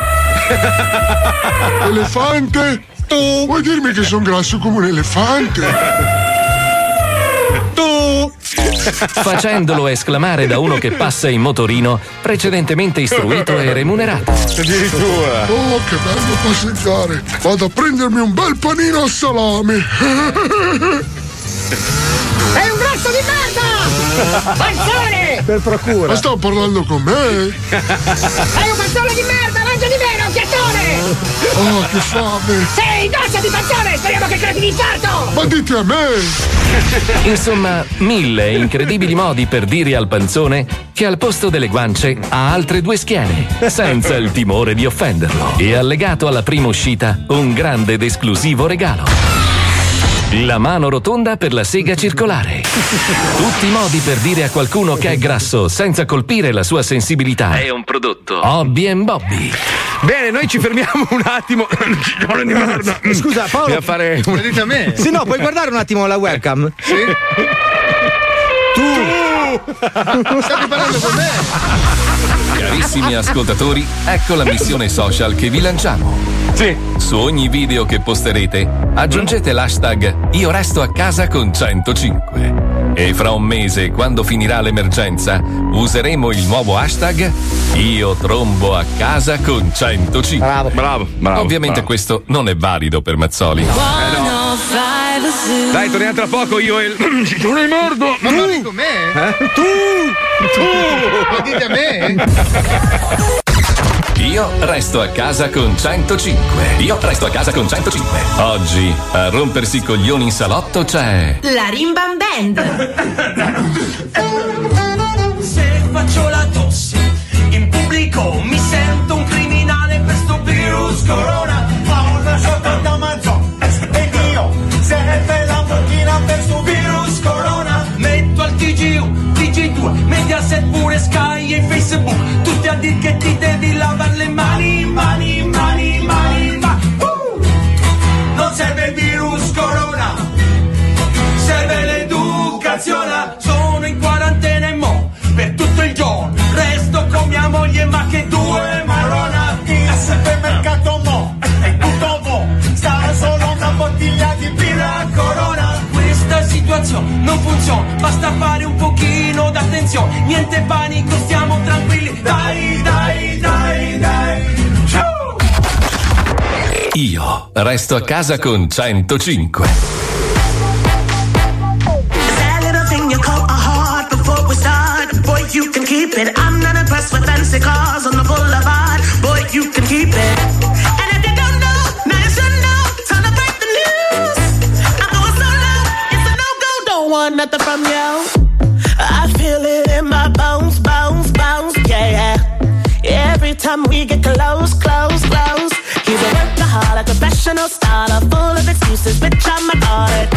Elefante! Tu! Vuoi dirmi che sono grasso come un elefante? Tu! Facendolo esclamare da uno che passa in motorino, precedentemente istruito e remunerato. Addirittura! Oh, che bello passeggiare! Vado a prendermi un bel panino al salame! Sei un grasso di merda! Panzone! Per procura! Ma sto parlando con me? Sei un panzone di merda! Mangia di meno, chiattone! Oh, che fame! Sei grasso di panzone! Speriamo che credi l'infarto! Ma dite a me! Insomma, mille incredibili modi per dire al panzone che al posto delle guance ha altre due schiene, senza il timore di offenderlo. E allegato alla prima uscita un grande ed esclusivo regalo. La mano rotonda per la sega circolare. Tutti i modi per dire a qualcuno che è grasso senza colpire la sua sensibilità. È un prodotto Hobby and Bobby. Bene, noi ci fermiamo un attimo. Scusa Paolo, devo fare un... dite a me. Sì, no, puoi guardare un attimo la webcam? Sì. Tu, tu. Stai parlando con me. Carissimi ascoltatori, ecco la missione social che vi lanciamo. Sì. Su ogni video che posterete aggiungete l'hashtag Io resto a casa con centocinque. E fra un mese, quando finirà l'emergenza, useremo il nuovo hashtag Io trombo a casa con centocinque. Bravo, bravo, bravo. Ovviamente bravo. Questo non è valido per Mazzoli. Eh no. Dai, torniamo tra poco io e il ci sono il mordo. Ma parli con me? Eh? Tu! Tu! Ma dite a me? Io resto a casa con centocinque. Io resto a casa con centocinque. Oggi a rompersi i coglioni in salotto c'è la Rimban Band. Se faccio la tosse in pubblico mi sento un criminale, questo virus corona fa una sorta da manzo. Ed io serve la macchina per sto virus corona. Metto al T G uno, T G due, Mediaset pure Sky e Facebook, tutti a dir che ti devi lavare le mani, mani, mani, mani, ma uh! non serve il virus corona, serve l'educazione, sono in quarantena e mo' per tutto il giorno. silenzio, niente panico, stiamo tranquilli. Dai, dai, dai, dai. Ciao. Io resto a casa con centocinque. You can keep it. I'm not impressed with fancy cars on the boulevard. Boy, you can keep it. And if you don't know, now you should know. Time to break the news. I'm going solo. It's a no-go. Don't want nothing from you. I feel it in my bones, bones, bones. Yeah. Every time we get close, close, close. He's a workaholic, professional starter, full of excuses. Bitch, I'm a target.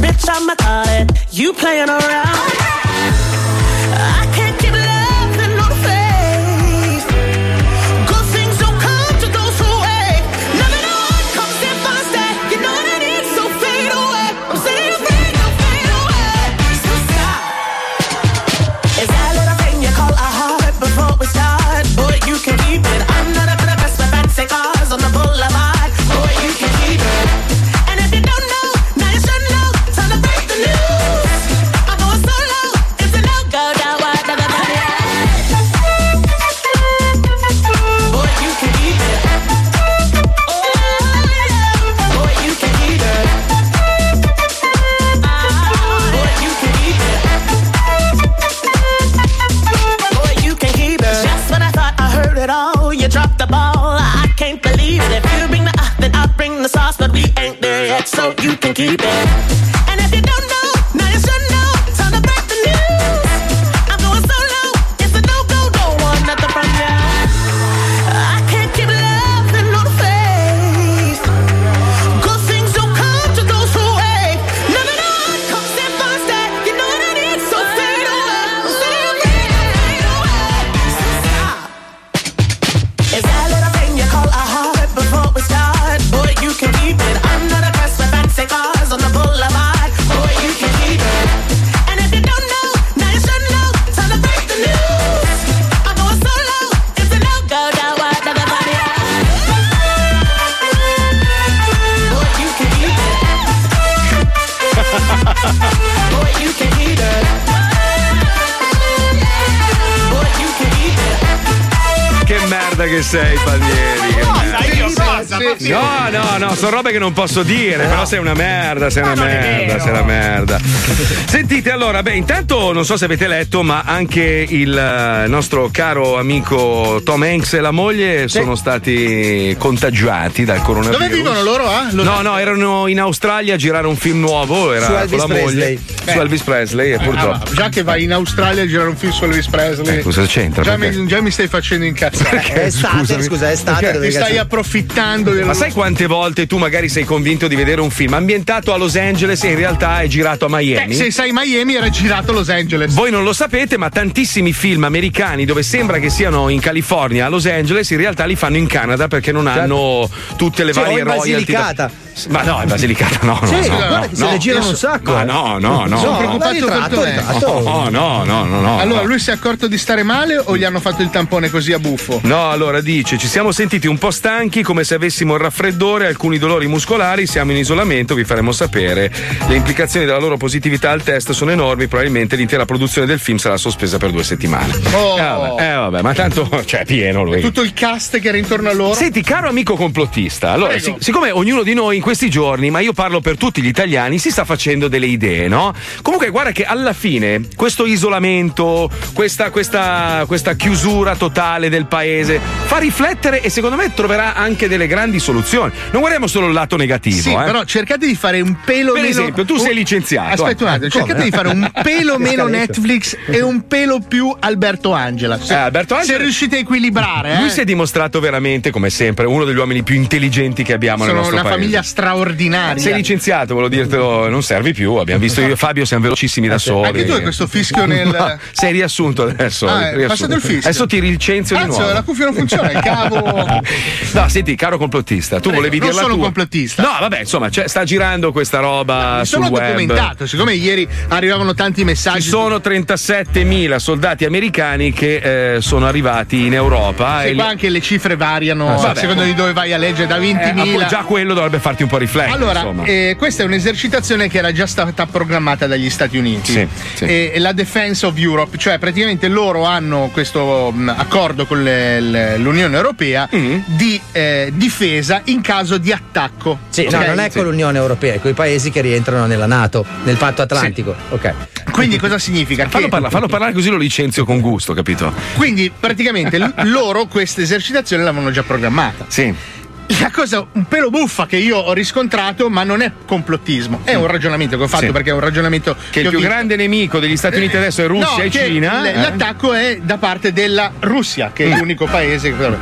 Bitch, I'm a target. You playing around? So you can keep it. Che sei, Palmieri? Che cosa? Io cosa? Sì, sì. No, no, no, sono robe che non posso dire, no. Però sei una merda, sei ma una merda, sei una merda. Sentite, allora, beh, intanto non so se avete letto, ma anche il nostro caro amico Tom Hanks e la moglie sì. sono stati contagiati dal coronavirus. Dove vivono loro? Eh? Lo no, no, erano in Australia a girare un film nuovo, era su Elvis con la Presley. Moglie. Beh. Su Elvis Presley, e purtroppo. Ah, già che vai in Australia a girare un film su Elvis Presley. Eh, cosa c'entra? Già mi, già mi stai facendo incazzare. Scusami. Scusa, è estate, okay. Dove ti stai cazzo... approfittando della... Ma sai quante volte tu magari sei convinto di vedere un film ambientato a Los Angeles e in realtà è girato a Miami? Eh, se sai Miami era girato a Los Angeles. Voi non lo sapete, ma tantissimi film americani dove sembra che siano in California, a Los Angeles, in realtà li fanno in Canada perché non certo. hanno tutte le cioè, varie royalty. Ma no, è Basilicata, no, no. Sì, no, guarda no, che se no, le girano un sacco. Ma no, no, no. Sono preoccupato per te. No, no, no, no. Allora, lui si è accorto di stare male o gli hanno fatto il tampone così a buffo? No, allora dice, ci siamo sentiti un po' stanchi, come se avessimo il raffreddore, alcuni dolori muscolari, siamo in isolamento, vi faremo sapere. Le implicazioni della loro positività al test sono enormi, probabilmente l'intera produzione del film sarà sospesa per due settimane. Oh. Eh, vabbè, eh vabbè, ma tanto cioè pieno lui. E tutto il cast che era intorno a loro. Senti, caro amico complottista, allora, sic- siccome ognuno di noi in questi giorni, ma io parlo per tutti gli italiani, si sta facendo delle idee, no? Comunque guarda che alla fine questo isolamento, questa, questa, questa chiusura totale del paese fa riflettere e secondo me troverà anche delle grandi soluzioni. Non guardiamo solo il lato negativo. Sì, eh. Però cercate di fare un pelo per meno... Per esempio, tu un... sei licenziato. Aspetta eh. un attimo, cercate Come? di fare un pelo meno Netflix e un pelo più Alberto Angela. Se, eh, Alberto Angela... se riuscite a equilibrare. Lui eh. si è dimostrato veramente, come sempre, uno degli uomini più intelligenti che abbiamo Sono nel nostro paese. Famiglia straordinaria. Sei licenziato, volevo dirtelo, non servi più. Abbiamo visto io e Fabio, siamo velocissimi da soli. Anche tu hai questo fischio nel. No, sei riassunto adesso. Ah, riassunto. Passato il fischio. Adesso ti licenzio Cazzo, di nuovo. La cuffia non funziona, il cavo. No, senti, caro complottista, tu Prego, volevi dirla tua. Non sono complottista. No, vabbè, insomma, cioè, sta girando questa roba. Mi sono sul documentato, web. Siccome ieri arrivavano tanti messaggi. Ci sono trentasettemila soldati americani che eh, sono arrivati in Europa. Se e qua li... anche le cifre variano, ah, vabbè, secondo di dove vai a leggere, da ventimila. Eh, già quello dovrebbe farti fatti un po' riflettere. Allora, eh, questa è un'esercitazione che era già stata programmata dagli Stati Uniti, sì, sì. E la Defense of Europe, cioè praticamente loro hanno questo mh, accordo con le, le, l'Unione Europea mm. di eh, difesa in caso di attacco. Sì, okay? No, non è con sì. l'Unione Europea, è con i paesi che rientrano nella NATO, nel Patto Atlantico. Sì. Ok. Quindi cosa significa? Fallo, che... parla, fallo parlare così lo licenzio con gusto, capito? Quindi praticamente l- loro questa esercitazione l'avevano già programmata. Sì. La cosa un pelo buffa che io ho riscontrato, ma non è complottismo, è un ragionamento che ho fatto, sì. perché è un ragionamento che, che il più visto. grande nemico degli Stati Uniti adesso è Russia no, e Cina. L- eh? L'attacco è da parte della Russia, che è l'unico paese che...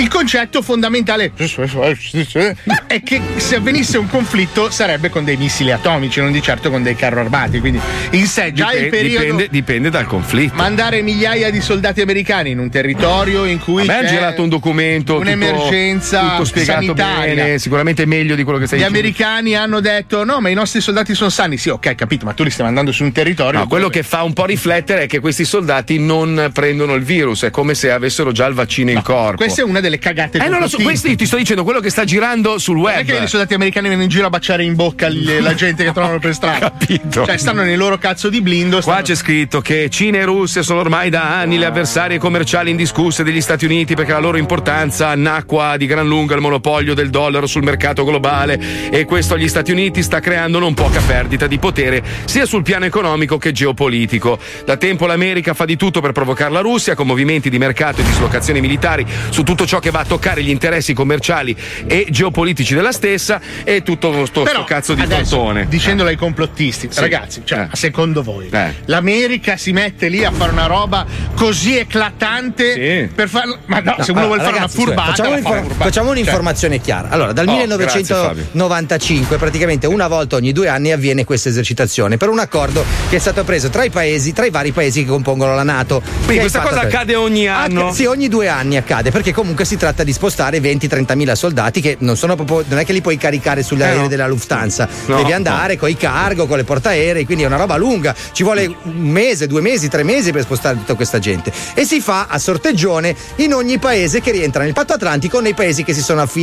Il concetto fondamentale è che se avvenisse un conflitto sarebbe con dei missili atomici, non di certo con dei carro armati, quindi in sé già dipende, il periodo dipende, dipende dal conflitto. Mandare migliaia di soldati americani in un territorio in cui Vabbè, c'è ha girato un documento, un'emergenza, tutto, tutto spiegato bene, sicuramente meglio di quello che stai dicendo. Gli americani hanno detto no, ma i nostri soldati sono sani. Sì, ok, capito, ma tu li stai mandando su un territorio. No, quello che fa un po' riflettere è che questi soldati non prendono il virus, è come se avessero già il vaccino no, in corpo. Questa è una delle cagate. Eh, non lo so, questo io ti sto dicendo, quello che sta girando sul web. Non è che i soldati americani vanno in giro a baciare in bocca le, la gente che trovano per strada. Capito? Cioè, stanno nei loro cazzo di blindo. Stanno... Qua c'è scritto che Cina e Russia sono ormai da anni le avversarie commerciali indiscusse degli Stati Uniti, perché la loro importanza nacqua di gran lunga il monopolio del dollaro sul mercato globale, e questo agli Stati Uniti sta creando non poca perdita di potere sia sul piano economico che geopolitico. Da tempo l'America fa di tutto per provocare la Russia con movimenti di mercato e dislocazioni militari su tutto ciò che va a toccare gli interessi commerciali e geopolitici della stessa, e tutto sto, Però, sto cazzo di adesso, tortone. Dicendola ai complottisti, sì. ragazzi, cioè, eh. secondo voi eh. l'America si mette lì a fare una roba così eclatante sì. per farlo? Ma no, no, se uno allora, vuole ragazzi, fare una furbata, facciamo, fa furbata. facciamo un'informazione. Cioè, chiara. Allora, dal oh, millenovecentonovantacinque grazie, praticamente una volta ogni due anni avviene questa esercitazione per un accordo che è stato preso tra i paesi, tra i vari paesi che compongono la NATO. Quindi questa cosa per... accade ogni anno? Acc- sì, ogni due anni accade, perché comunque si tratta di spostare venti a trentamila soldati che non sono proprio, non è che li puoi caricare sugli aerei eh no. della Lufthansa, no, devi andare no. con i cargo, con le portaerei, quindi è una roba lunga, ci vuole un mese, due mesi, tre mesi per spostare tutta questa gente, e si fa a sorteggione in ogni paese che rientra nel Patto Atlantico o nei paesi che si sono affiliati.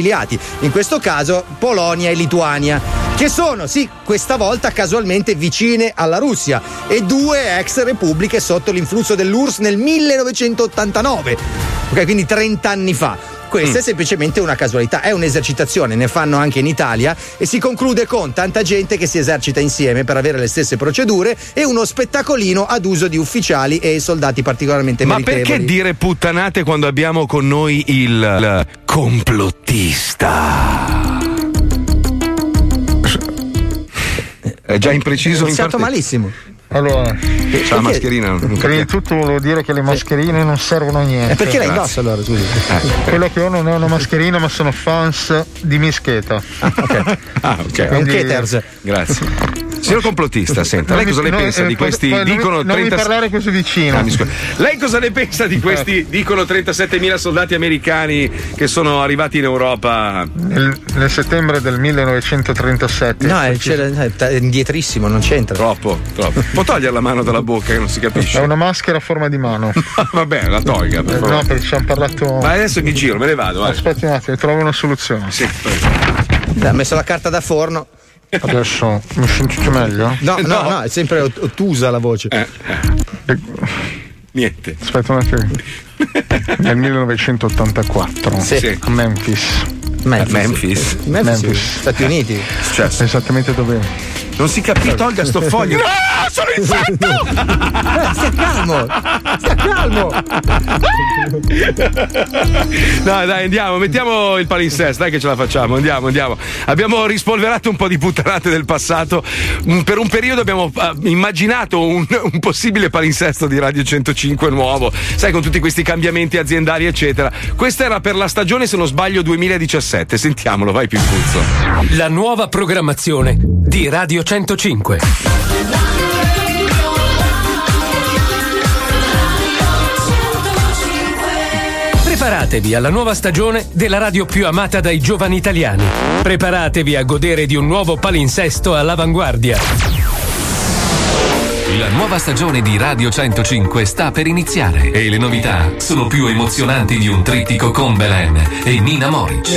In questo caso Polonia e Lituania, che sono sì questa volta casualmente vicine alla Russia e due ex repubbliche sotto l'influsso dell'U R S S nel millenovecentottantanove, ok, quindi trenta anni fa. Questa mm. è semplicemente una casualità, è un'esercitazione, ne fanno anche in Italia, e si conclude con tanta gente che si esercita insieme per avere le stesse procedure e uno spettacolino ad uso di ufficiali e soldati particolarmente meritevoli. Ma perché dire puttanate quando abbiamo con noi il, il complottista? È già impreciso. È iniziato malissimo. Allora, c'è la mascherina. Non prima di tutto volevo dire che le mascherine non servono a niente. E perché lei indossa allora? Scusi. Eh. Quello che ho non è una mascherina, ma sono fans di Mischeta. Ah, ok. Ah, okay. Quindi... Keters. Grazie. Signor complottista, senta, lei cosa ne pensa di questi dicono trenta... Non mi parlare così vicino. Lei cosa ne pensa di questi dicono trentasettemila soldati americani che sono arrivati in Europa nel, nel settembre del millenovecentotrentasette? No, è, è indietrissimo, non c'entra. Troppo, troppo. Può togliere la mano dalla bocca che non si capisce. È una maschera a forma di mano. Vabbè, la tolga. Per favore. No, perché ci hanno parlato. Ma adesso mi giro, me ne vado. Vai. Aspetti un attimo, trovo una soluzione. Sì, ha messo la carta da forno. Adesso mi sentite meglio? No, no, no, no, è sempre ottusa la voce. Eh, eh. Niente. Aspetta un attimo. Nel millenovecentottantaquattro sì. a Memphis. Memphis. Memphis. Memphis. Memphis. Stati Uniti. Cioè, esattamente dove? Non si capì, tolga sto foglio. No, sono infatto! Sta calmo, sta calmo. No, dai, andiamo, mettiamo il palinsesto, dai che ce la facciamo, andiamo, andiamo. Abbiamo rispolverato un po' di puttanate del passato. Per un periodo abbiamo immaginato un, un possibile palinsesto di Radio centocinque nuovo, sai, con tutti questi cambiamenti aziendali, eccetera. Questa era per la stagione, se non sbaglio, duemiladiciassette. Sentiamolo, vai più in puzzo. La nuova programmazione di Radio centocinque. Preparatevi alla nuova stagione della radio più amata dai giovani italiani. Preparatevi a godere di un nuovo palinsesto all'avanguardia. La nuova stagione di Radio centocinque sta per iniziare e le novità sono più emozionanti di un trittico con Belen e Nina Moric.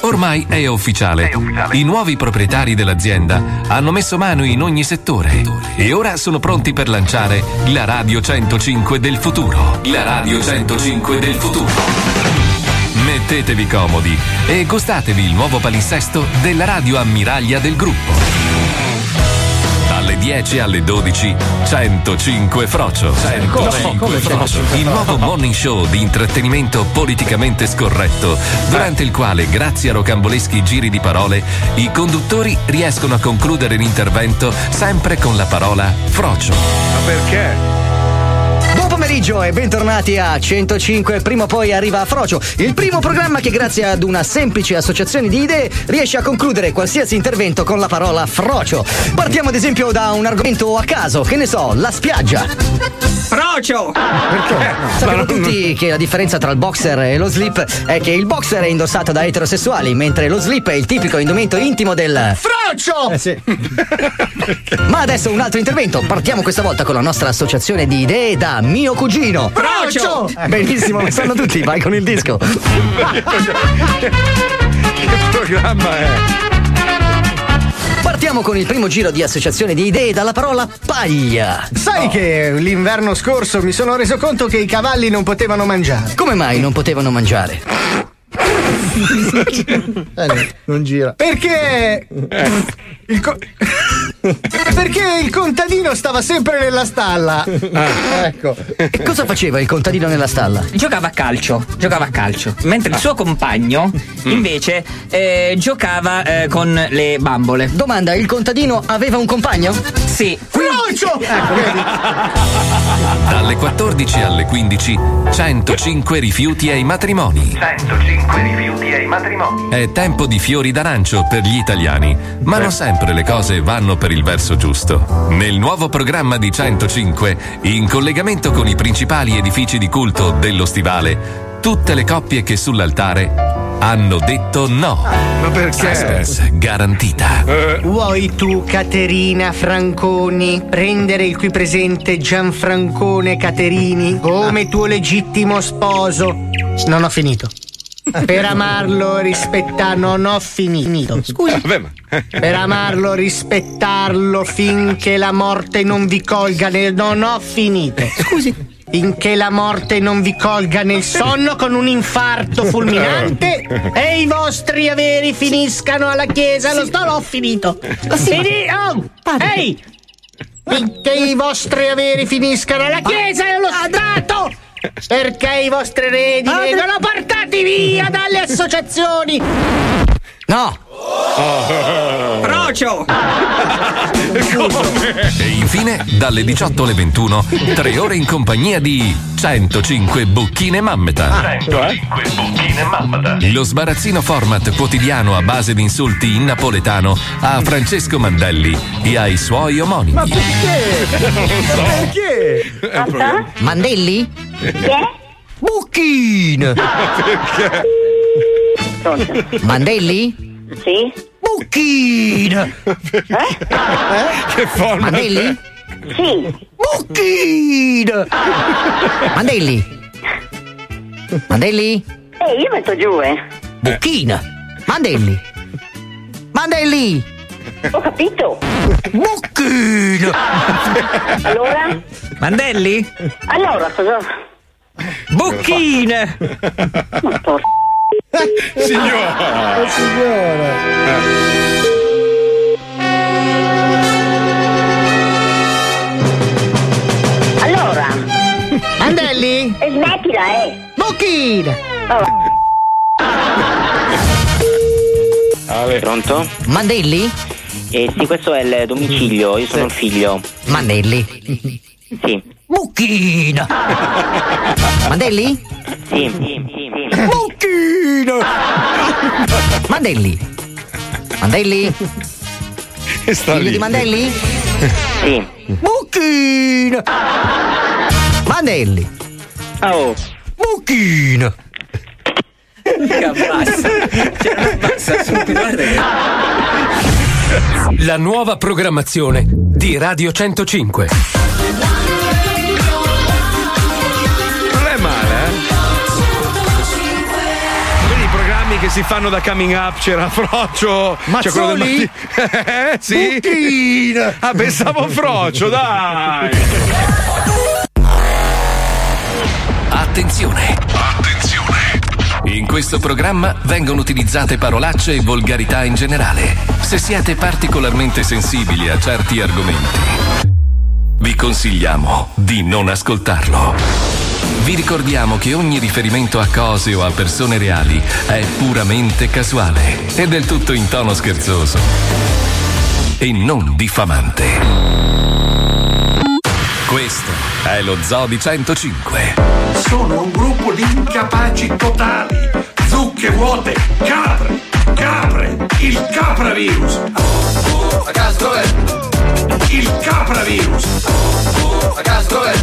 Ormai è ufficiale. è ufficiale. I nuovi proprietari dell'azienda hanno messo mano in ogni settore e ora sono pronti per lanciare la Radio centocinque del futuro. La Radio centocinque del futuro. Mettetevi comodi e gustatevi il nuovo palinsesto della radio ammiraglia del gruppo. Dalle dieci alle dodici, centocinque Frocio. centocinque Frocio. Il nuovo morning show di intrattenimento politicamente scorretto, durante il quale, grazie a rocamboleschi giri di parole, i conduttori riescono a concludere l'intervento sempre con la parola Frocio. Ma perché? Buon pomeriggio e bentornati a centocinque. Prima o poi arriva Frocio, il primo programma che grazie ad una semplice associazione di idee riesce a concludere qualsiasi intervento con la parola Frocio. Partiamo ad esempio da un argomento a caso, che ne so, la spiaggia. Frocio! Perché? Sappiamo tutti che la differenza tra il boxer e lo slip è che il boxer è indossato da eterosessuali, mentre lo slip è il tipico indumento intimo del Frocio! Eh sì. Ma adesso un altro intervento, partiamo questa volta con la nostra associazione di idee da mio cugino Frocio. Benissimo, sanno tutti, vai con il disco. Che programma è? Partiamo con il primo giro di associazione di idee dalla parola paglia. Sai oh. che l'inverno scorso mi sono reso conto che i cavalli non potevano mangiare. Come mai non potevano mangiare? Eh, non gira. Perché il co- Perché il contadino stava sempre nella stalla. Ah, ecco. E cosa faceva il contadino nella stalla? Giocava a calcio, giocava a calcio, mentre il suo compagno invece eh, giocava eh, con le bambole. Domanda, il contadino aveva un compagno? Sì. Frocio! Ecco, vedi? Dalle quattordici alle quindici, centocinque rifiuti ai matrimoni. centocinque rifiuti ai matrimoni. È tempo di fiori d'arancio per gli italiani, ma non sempre le cose vanno per il verso giusto. Nel nuovo programma di centocinque, in collegamento con i principali edifici di culto dello stivale, tutte le coppie che sull'altare hanno detto no. Ma perché? Suspense garantita. Eh. Vuoi tu, Caterina Franconi, prendere il qui presente Gianfrancone Caterini come tuo legittimo sposo? Non ho finito. Per amarlo, rispettare. Non ho finito. Scusa. Per amarlo, rispettarlo finché la morte non vi colga nel. Non ho finito. Scusi. Finché la morte non vi colga nel sonno con un infarto fulminante e i vostri averi finiscano alla chiesa. Sì. Lo sto. L'ho finito. Fini- oh. Ehi! Finché i vostri averi finiscano alla chiesa e allo Stato. Perché i vostri eredi vengono portati via dalle associazioni? No! Frocio! E infine, dalle diciotto alle ventuno, tre ore in compagnia di centocinque Bucchine Mammeta. centocinque Bucchine Mammeta. Lo sbarazzino format quotidiano a base di insulti in napoletano a Francesco Mandelli e ai suoi omonimi. Ma perché? Non so. Perché? Mandelli? Che? Bucchine! Perché? Mandelli? Sì. Bucchine! Eh? Che forma? Mandelli? Sì. Bucchine! Mandelli? Mandelli? Eh, io metto giù, eh. Bucchine! Mandelli! Mandelli! Ho capito! Bucchine! Allora? Mandelli? Allora, cosa? Bucchine! Ma porca. Signora! Oh, signora! Allora! Mandelli? E smettila, eh! Bucchine! Oh. Pronto? Mandelli? Eh sì, questo è il domicilio, io sono il figlio. Mandelli? Sì. Bucchine! Mandelli? Sì, sì, sì. Bucchino! Mandelli! Mandelli? Figlio di Mandelli? Sì. Bucchino! Mandelli! Oh! Bucchino! Che abbassa! Cioè, abbassa subito! La la nuova programmazione di Radio centocinque. Non è male, eh? Vedi i programmi che si fanno da coming up, c'era Frocio. Mazzoli? C'è quello del Matti... sì. Buchina. Ah, pensavo Frocio, dai. Attenzione. Attenzione. In questo programma vengono utilizzate parolacce e volgarità in generale. Se siete particolarmente sensibili a certi argomenti, vi consigliamo di non ascoltarlo. Vi ricordiamo che ogni riferimento a cose o a persone reali è puramente casuale e del tutto in tono scherzoso e non diffamante. Questo è lo Zoo di centocinque. Sono un gruppo di incapaci totali, zucche vuote, capre, capre, il capravirus. A caso dov'è? Il capravirus. A caso dov'è?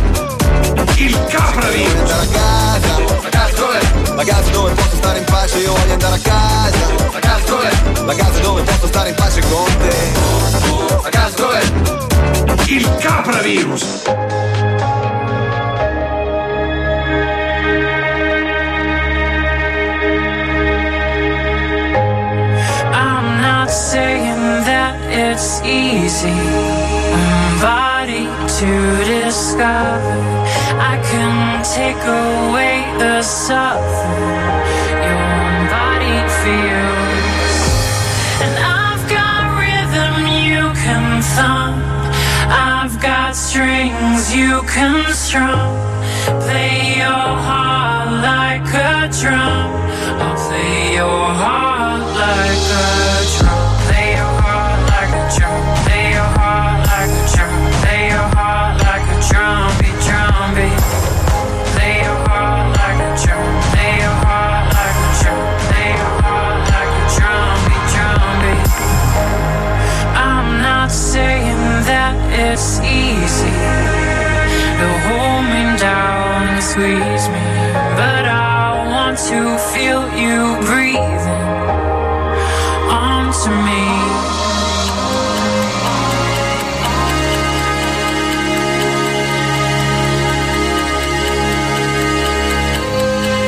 Il capravirus. A caso dov'è? Ragazzi, dove posso stare in pace, io voglio andare a casa. A caso dov'è? Ragazzi, dove posso stare in pace con te. A caso dov'è? Il capravirus. I'm not saying that it's easy, a body to discover. I can take away the suffering your body feels, and I've got rhythm you can thumb. I've got strings you can strum. Play your heart like a drum. I'll play your heart like a drum. Play your heart like a drum. Play your heart like a drum. Play your heart like a drum. Beat, drum beat. Play your heart like a drum. Play your heart like a drum. Play your heart like a drum. Beat, drum beat. I'm not saying that it's easy to hold me down and squeeze me, but I want to feel you breathing onto me.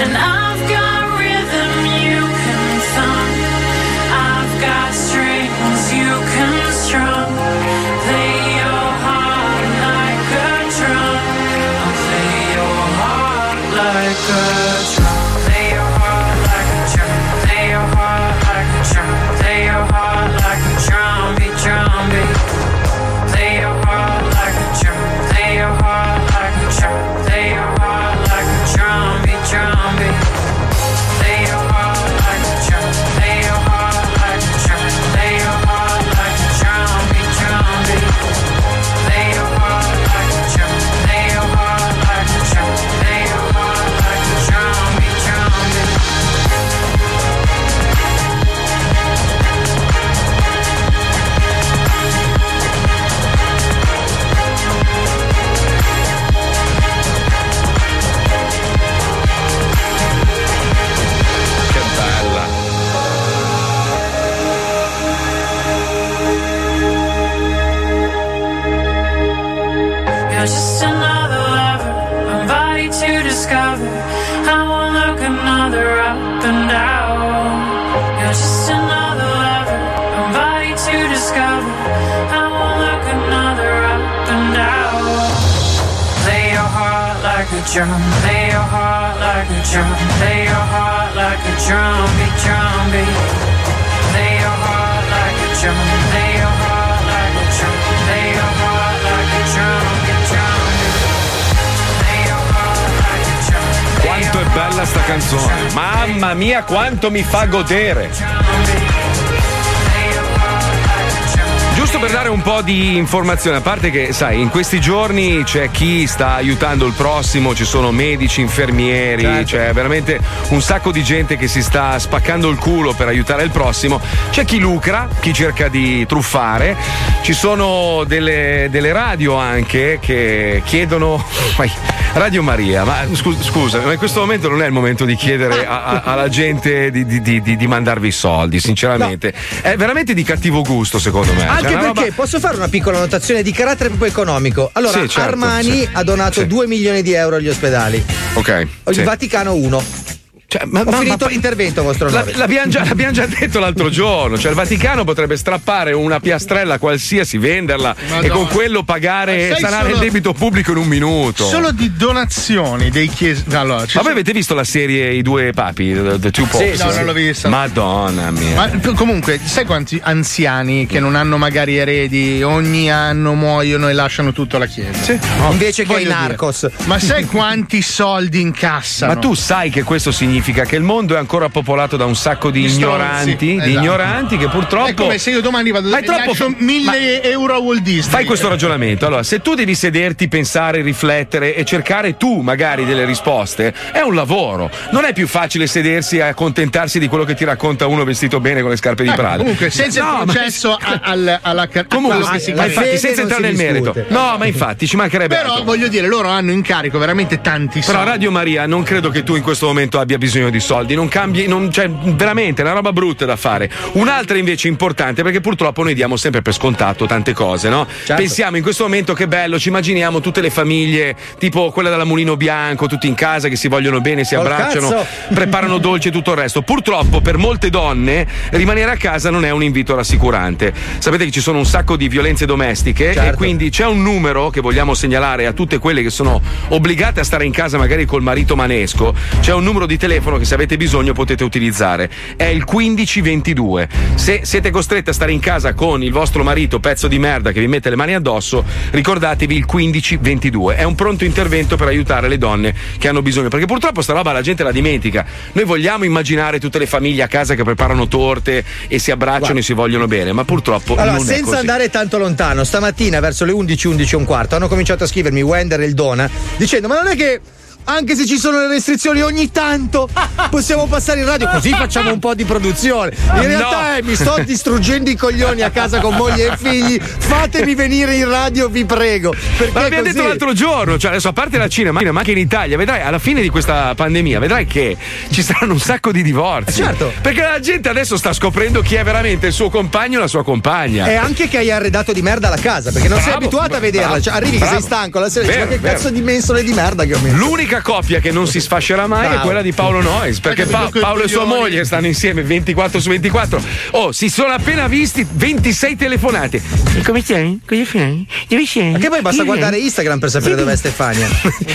And I've got rhythm you can thumb. I've got strings you can strum. Just another lover, a body to discover. I won't look another up and down. You're just another lover, a body to discover. I won't look another up and down. Play your heart like a drum. Play your heart like a drum. Play your heart like a drum. Beat, drum beat. Play your heart like a drum. Play your heart like a drum. Play your heart like a drum. Quanto è bella sta canzone, mamma mia, quanto mi fa godere. Giusto per dare un po' di informazione, a parte che, sai, in questi giorni c'è chi sta aiutando il prossimo, ci sono medici, infermieri, certo. C'è veramente un sacco di gente che si sta spaccando il culo per aiutare il prossimo. C'è chi lucra, chi cerca di truffare, ci sono delle, delle radio anche che chiedono... Radio Maria, ma scu- scusa, ma in questo momento non è il momento di chiedere a, a, alla gente di, di, di, di mandarvi i soldi, sinceramente. No. È veramente di cattivo gusto, secondo me. Anche cioè, perché roba. Perché posso fare una piccola notazione di carattere proprio economico? Allora, sì, certo, Armani sì. ha donato sì. due milioni di euro agli ospedali. Ok. Il sì. Vaticano uno. Cioè, ma, Ho ma, finito ma, l'intervento vostro la, l'abbiamo, già, l'abbiamo già detto l'altro giorno. Cioè, il Vaticano potrebbe strappare una piastrella qualsiasi, venderla Madonna. e con quello pagare e sanare solo... il debito pubblico in un minuto. Solo di donazioni dei chiesi. Allora, ma voi avete visto la serie I due papi? The, the two popes? Sì, no, non l'ho vista. Madonna mia. Ma comunque, sai quanti anziani che non hanno magari eredi ogni anno muoiono e lasciano tutto alla chiesa? Sì. No, invece che i narcos. Dire. Ma sai quanti soldi incassano? Ma tu sai che questo significa? Significa che il mondo è ancora popolato da un sacco di Stronzi, ignoranti, esatto. di ignoranti che purtroppo. È come se io domani vado da troppo... mille euro a Walt Disney. Fai questo ragionamento. Allora, se tu devi sederti, pensare, riflettere e cercare tu magari delle risposte, è un lavoro. Non è più facile sedersi e accontentarsi di quello che ti racconta uno vestito bene con le scarpe di Prada. Eh, comunque, senza no, il processo ma... alla, alla comunque, si ma infatti, senza entrare nel merito. No, ma infatti ci mancherebbe. Però altro. Voglio dire, loro hanno in carico veramente tanti soldi. Però Radio Maria, non credo che tu in questo momento abbia bisogno. bisogno di soldi, non cambi, non, cioè veramente è una roba brutta da fare. Un'altra invece importante, perché purtroppo noi diamo sempre per scontato tante cose, no? Certo. Pensiamo in questo momento che bello, ci immaginiamo tutte le famiglie, tipo quella della Mulino Bianco, tutti in casa che si vogliono bene, si oh, abbracciano, cazzo. preparano dolci e tutto il resto. Purtroppo per molte donne rimanere a casa non è un invito rassicurante. Sapete che ci sono un sacco di violenze domestiche certo. e quindi c'è un numero che vogliamo segnalare a tutte quelle che sono obbligate a stare in casa magari col marito manesco. C'è un numero di telefono che se avete bisogno potete utilizzare, è il quindici ventidue. Se siete costretti a stare in casa con il vostro marito pezzo di merda che vi mette le mani addosso, ricordatevi il quindici ventidue, è un pronto intervento per aiutare le donne che hanno bisogno, perché purtroppo sta roba la gente la dimentica. Noi vogliamo immaginare tutte le famiglie a casa che preparano torte e si abbracciano Guarda. e si vogliono bene, ma purtroppo allora, non è così. Senza andare tanto lontano, stamattina verso le undici, undici e un quarto hanno cominciato a scrivermi Wender e il Dona dicendo ma non è che anche se ci sono le restrizioni ogni tanto possiamo passare in radio così facciamo un po' di produzione. In realtà no. eh, mi sto distruggendo i coglioni a casa con moglie e figli, fatemi venire in radio vi prego. Ma l'abbiamo così... detto l'altro giorno, cioè adesso a parte la Cina ma anche in Italia vedrai alla fine di questa pandemia vedrai che ci saranno un sacco di divorzi. Certo. Perché la gente adesso sta scoprendo chi è veramente il suo compagno e la sua compagna. E anche che hai arredato di merda la casa perché non bravo, sei abituato a vederla, cioè, arrivi bravo. che sei stanco la sera, vero, dici, ma che vero. cazzo di mensole di merda che ho messo. L'unica L'unica coppia che non si sfascerà mai Bravo. è quella di Paolo Noise, perché pa- Paolo e sua moglie stanno insieme ventiquattro su ventiquattro. Oh, si sono appena visti ventisei telefonate. E come stai? Cosa fai? Dove sei? Perché poi basta guardare Instagram per sapere dove è Stefania.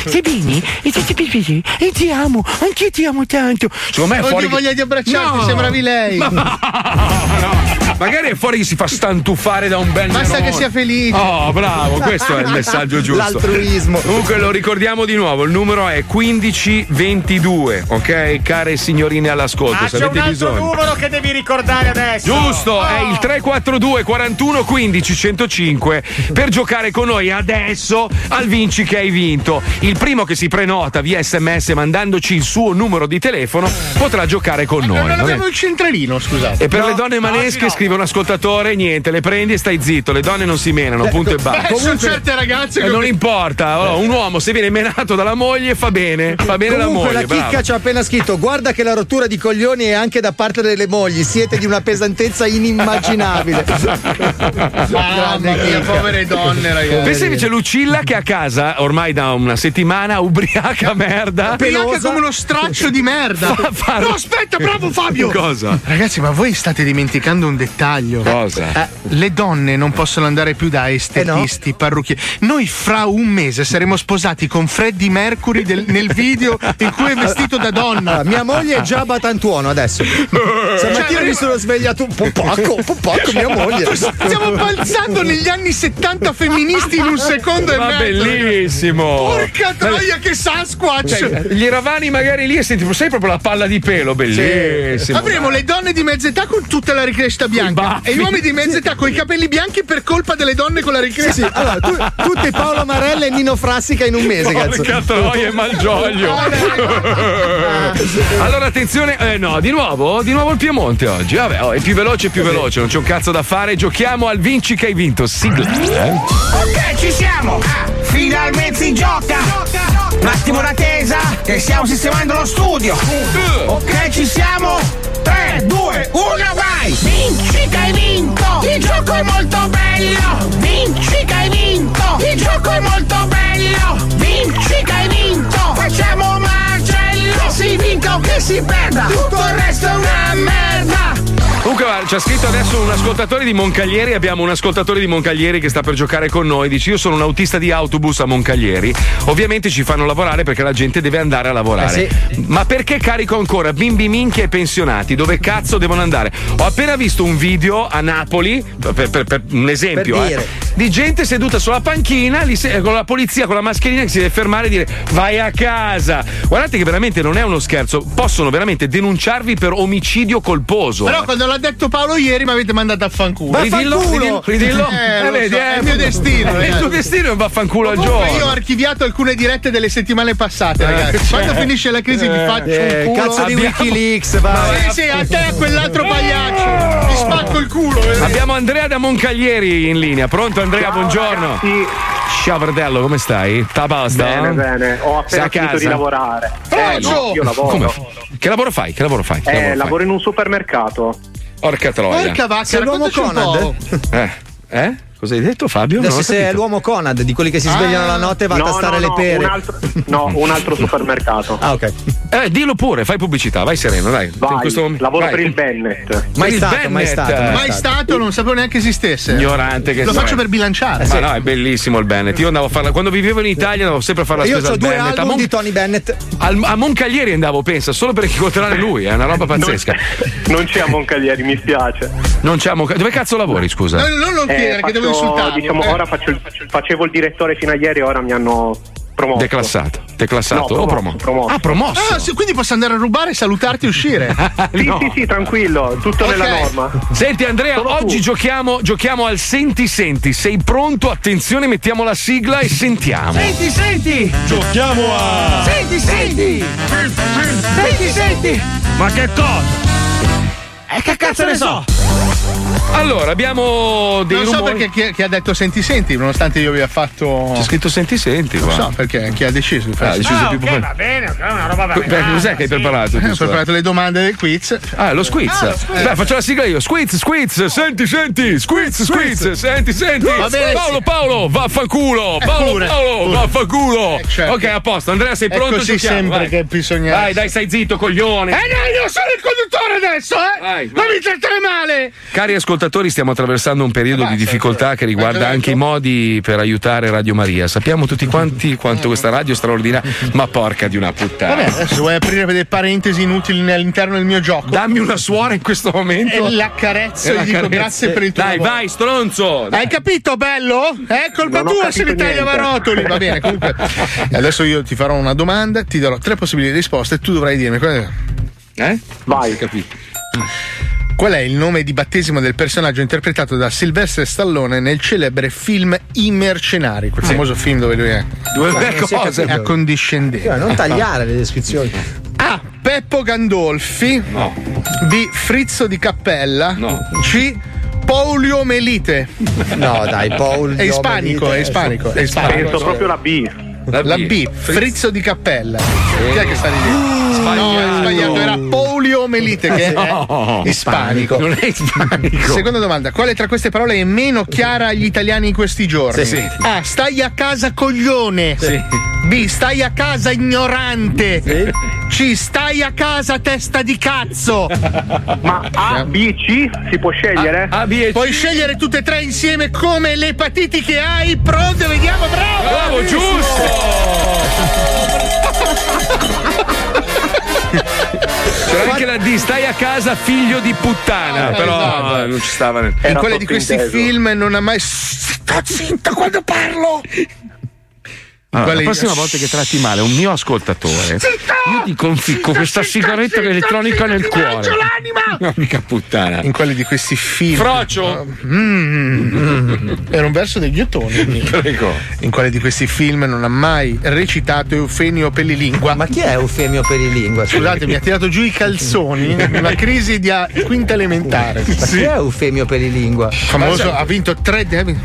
Sei bene? E ti amo, anch'io ti amo tanto. Secondo me è fuori. Ho voglia di abbracciarti, no. sembravi lei. Ma no. Magari è fuori che si fa stantufare da un bel Basta nerone. che sia felice. Oh, bravo, questo è il messaggio giusto. L'altruismo. Comunque lo ricordiamo di nuovo, il numero è quindici ventidue, ok? Care signorine all'ascolto, ah, se avete bisogno. C'è un altro numero che devi ricordare adesso. Giusto, oh. è il tre quattro due quarantuno quindici centocinque per giocare con noi adesso al vinci che hai vinto. Il primo che si prenota via sms mandandoci il suo numero di telefono potrà giocare con eh, noi. Non abbiamo il centralino, scusate. E per no, le donne manesche no, sì, no. un ascoltatore, niente, le prendi e stai zitto, le donne non si menano, beh, punto e basta. Comunque certe ragazze che non mi... importa, oh, un uomo se viene menato dalla moglie fa bene, fa bene comunque, la moglie. La chicca bravo. ci ha appena scritto: guarda che la rottura di coglioni è anche da parte delle mogli, siete di una pesantezza inimmaginabile. Ah, mia, povere donne, ragazzi. Pensi invece Lucilla che a casa ormai da una settimana ubriaca merda, pelosa come uno straccio di merda. Fa, fa... No, aspetta, bravo Fabio. Cosa? Ragazzi, ma voi state dimenticando un dettaglio. Cosa? Eh, le donne non possono andare più da estetisti, eh no. parrucchieri. Noi fra un mese saremo sposati con Freddie Mercury del, nel video in cui è vestito da donna. Mia moglie è già Batantuono adesso. Stamattina cioè, mi sono svegliato un po' poco, un po' poco mia moglie. Stiamo balzando negli anni settanta femministi in un secondo Ma e mezzo. Bellissimo. Porca troia che Sasquatch. Cioè, gli Ravani magari lì e senti, sei proprio la palla di pelo, bellissimo. Avremo le donne di mezza età con tutta la ricrescita bianca e gli uomini di mezza età con i capelli bianchi per colpa delle donne con la ricrescita. Sì, sì. Allora, tu, tutti Paolo Marella e Nino Frassica in un mese, cazzo. Porca troia e Malgioglio. Allora attenzione, eh, no, di nuovo, di nuovo il Piemonte oggi. Vabbè, oh, è più veloce, è più veloce, non c'è un cazzo da fare. Giochiamo al vinci che hai vinto. Sigla. Eh? Ok, ci siamo. Ah, finalmente si gioca. Gioca, gioca. Un attimo d'attesa che stiamo sistemando lo studio. Uh. Ok, ci siamo. tre, due, uno, vai! Vinci che hai vinto! Il gioco gioco è molto bello, vinci che hai vinto. Il gioco è molto bello, vinci che hai vinto. Facciamo un macello, che si vinca o che si perda, tutto il resto è una merda. Comunque ci ha scritto adesso un ascoltatore di Moncaglieri, abbiamo un ascoltatore di Moncaglieri che sta per giocare con noi, dice io sono un autista di autobus a Moncaglieri, ovviamente ci fanno lavorare perché la gente deve andare a lavorare, eh sì. Ma perché carico ancora bimbi minchia e pensionati, dove cazzo devono andare? Ho appena visto un video a Napoli, per, per, per un esempio, per dire. eh, di gente seduta sulla panchina lì, con la polizia con la mascherina che si deve fermare e dire vai a casa. Guardate che veramente non è uno scherzo, possono veramente denunciarvi per omicidio colposo. Però quando la ha detto Paolo ieri mi avete mandato a fanculo. Vaffanculo, ridillo, ridillo. Eh, eh, vedi, so, eh, è il mio destino, eh. Il tuo destino è un vaffanculo al giorno. Io ho archiviato alcune dirette delle settimane passate, eh, ragazzi. Cioè, quando finisce la crisi eh, vi faccio eh, un culo. Cazzo di abbiamo... Wikileaks, vai. Sì, sì, a te a quell'altro pagliaccio. Ti spacco il culo. Eh. Abbiamo Andrea da Moncaglieri in linea. Pronto Andrea, ciao, buongiorno. Ragazzi. Ciao fratello, come stai? Ta basta? Bene, bene. Ho appena finito di lavorare. Eh, no, io lavoro. Come? Che lavoro fai? Che lavoro fai? Che eh, lavoro fai? Lavoro in un supermercato. Porca troia. Porca vacca, sei l'uomo Conad? Eh? Eh? Cosa hai detto Fabio? Adesso sei l'uomo Conad, di quelli che si svegliano ah, la notte e vanno no, a tastare no, le pere. Un altro, no, un altro supermercato. Ah, ok. Eh, dillo pure, fai pubblicità, vai sereno, dai. Vai, in questo momento, lavoro vai. Per il Bennett. Ma il Bennett? Mai stato, mai stato, non sapevo neanche esistesse. Ignorante che Lo so. Faccio per bilanciare. Eh, sì. Ma no, è bellissimo il Bennett. Io andavo a farla quando vivevo in Italia, andavo sempre a fare la spesa io al Bennett. Io ho due album a Mon... di Tony Bennett. Al... A Moncaglieri andavo, pensa, solo per incontrare lui, è una roba pazzesca. Non, non c'è a Moncaglieri, mi spiace. Non c'è a Moncaglieri. Dove cazzo lavori, scusa? No, non lo chiedere, eh, che devo insultare. Diciamo, eh. ora faccio il... facevo il direttore fino a ieri, ora mi hanno promosso. Declassato, declassato no, promosso, o promosso? promosso. Ah, promosso. Ah, sì, quindi posso andare a rubare, salutarti e uscire. sì, no. sì, sì, tranquillo, tutto okay. nella norma. Senti Andrea, solo oggi giochiamo, giochiamo al senti senti. Sei pronto? Attenzione, mettiamo la sigla e sentiamo. Senti senti! Giochiamo a Senti senti! Senti senti! Ma che cosa? E che cazzo ne so? Allora, abbiamo dei Non so rumori. Perché chi, chi ha detto senti senti, nonostante io vi abbia fatto. C'è scritto senti senti. Non qua. so perché chi ha deciso. Ah, ha deciso ah, più okay, va bene, è una roba bella. Cos'è che hai sì. preparato? Eh, ho preparato le domande del quiz. Ah, lo squiz. Ah, lo squiz. Beh, faccio la sigla io. Squiz, squiz, oh. senti senti, squiz, squiz, senti senti. Va bene, Paolo, Paolo, vaffanculo. Paolo, pure, Paolo, pure. vaffanculo. Eh, certo. Ok, a posto. Andrea, sei pronto? Eccoci ci siamo, sempre vai. Che bisogna. Dai, dai, stai zitto, coglione. Eh no, io sono il conduttore adesso, eh. Vai, vai. Non mi trattare male. Cari ascoltatori, stiamo attraversando un periodo ah, di difficoltà che riguarda anche i modi per aiutare Radio Maria. Sappiamo tutti quanti quanto questa radio è straordinaria, ma porca di una puttana. Vabbè, adesso vuoi aprire delle parentesi inutili all'interno del mio gioco? Dammi una suora in questo momento. E l'accarezzo e gli dico grazie per il tuo Dai, lavoro. vai, stronzo. Dai. Hai capito, bello? È colpa non tua se l'Italia va a rotoli. Va bene, comunque. Adesso io ti farò una domanda, ti darò tre possibili risposte e tu dovrai dirmi. Eh? Vai. Hai capito. Qual è il nome di battesimo del personaggio interpretato da Sylvester Stallone nel celebre film I mercenari, quel famoso sì. film dove lui è due cioè, cose è accondiscendente. Cioè, non tagliare le descrizioni. A. Peppo Gandolfi. No. B. Frizzo di Cappella. No. C. Poliomelite. No, dai, poliomelite. È ispanico, è ispanico, è ispanico. Penso proprio la B. La B, la B. Frizzo di Cappella. Sì. Chi è che sta lì? Uh, sbagliato. No, sbagliato, era poliomelite che no, è ispanico. Non è ispanico. Seconda domanda, quale tra queste parole è meno chiara agli italiani in questi giorni? Sì, sì. A. Stai a casa coglione. Sì. B. Stai a casa ignorante. Sì. C. Stai a casa testa di cazzo. Ma A, B, C si può scegliere? A, A B e C. Puoi scegliere tutte e tre insieme come le epatiti che hai. Pronto, vediamo, bravo. Bravo, bravissimo. Giusto. C'era anche la D, stai a casa figlio di puttana, ah, però esatto. non ci stava nel... in quale di questi inteso. film non ha mai sta zitta quando parlo. Allora, la prossima volta che tratti male un mio ascoltatore, zitta! Io ti conficco zitta, questa zitta, sigaretta zitta, elettronica zitta, nel cuore. L'anima! No, mica puttana. In quelli di questi film. Frocio! Mm, mm, era un verso degli ottoni. Prego. In quale di questi film non ha mai recitato Eufemio Pelilingua? Ma chi è Eufemio Pelilingua? Scusate, mi ha tirato giù i calzoni nella crisi di quinta elementare. Ma sì. chi è Eufemio Pelilingua? Famoso, ha vinto tre David.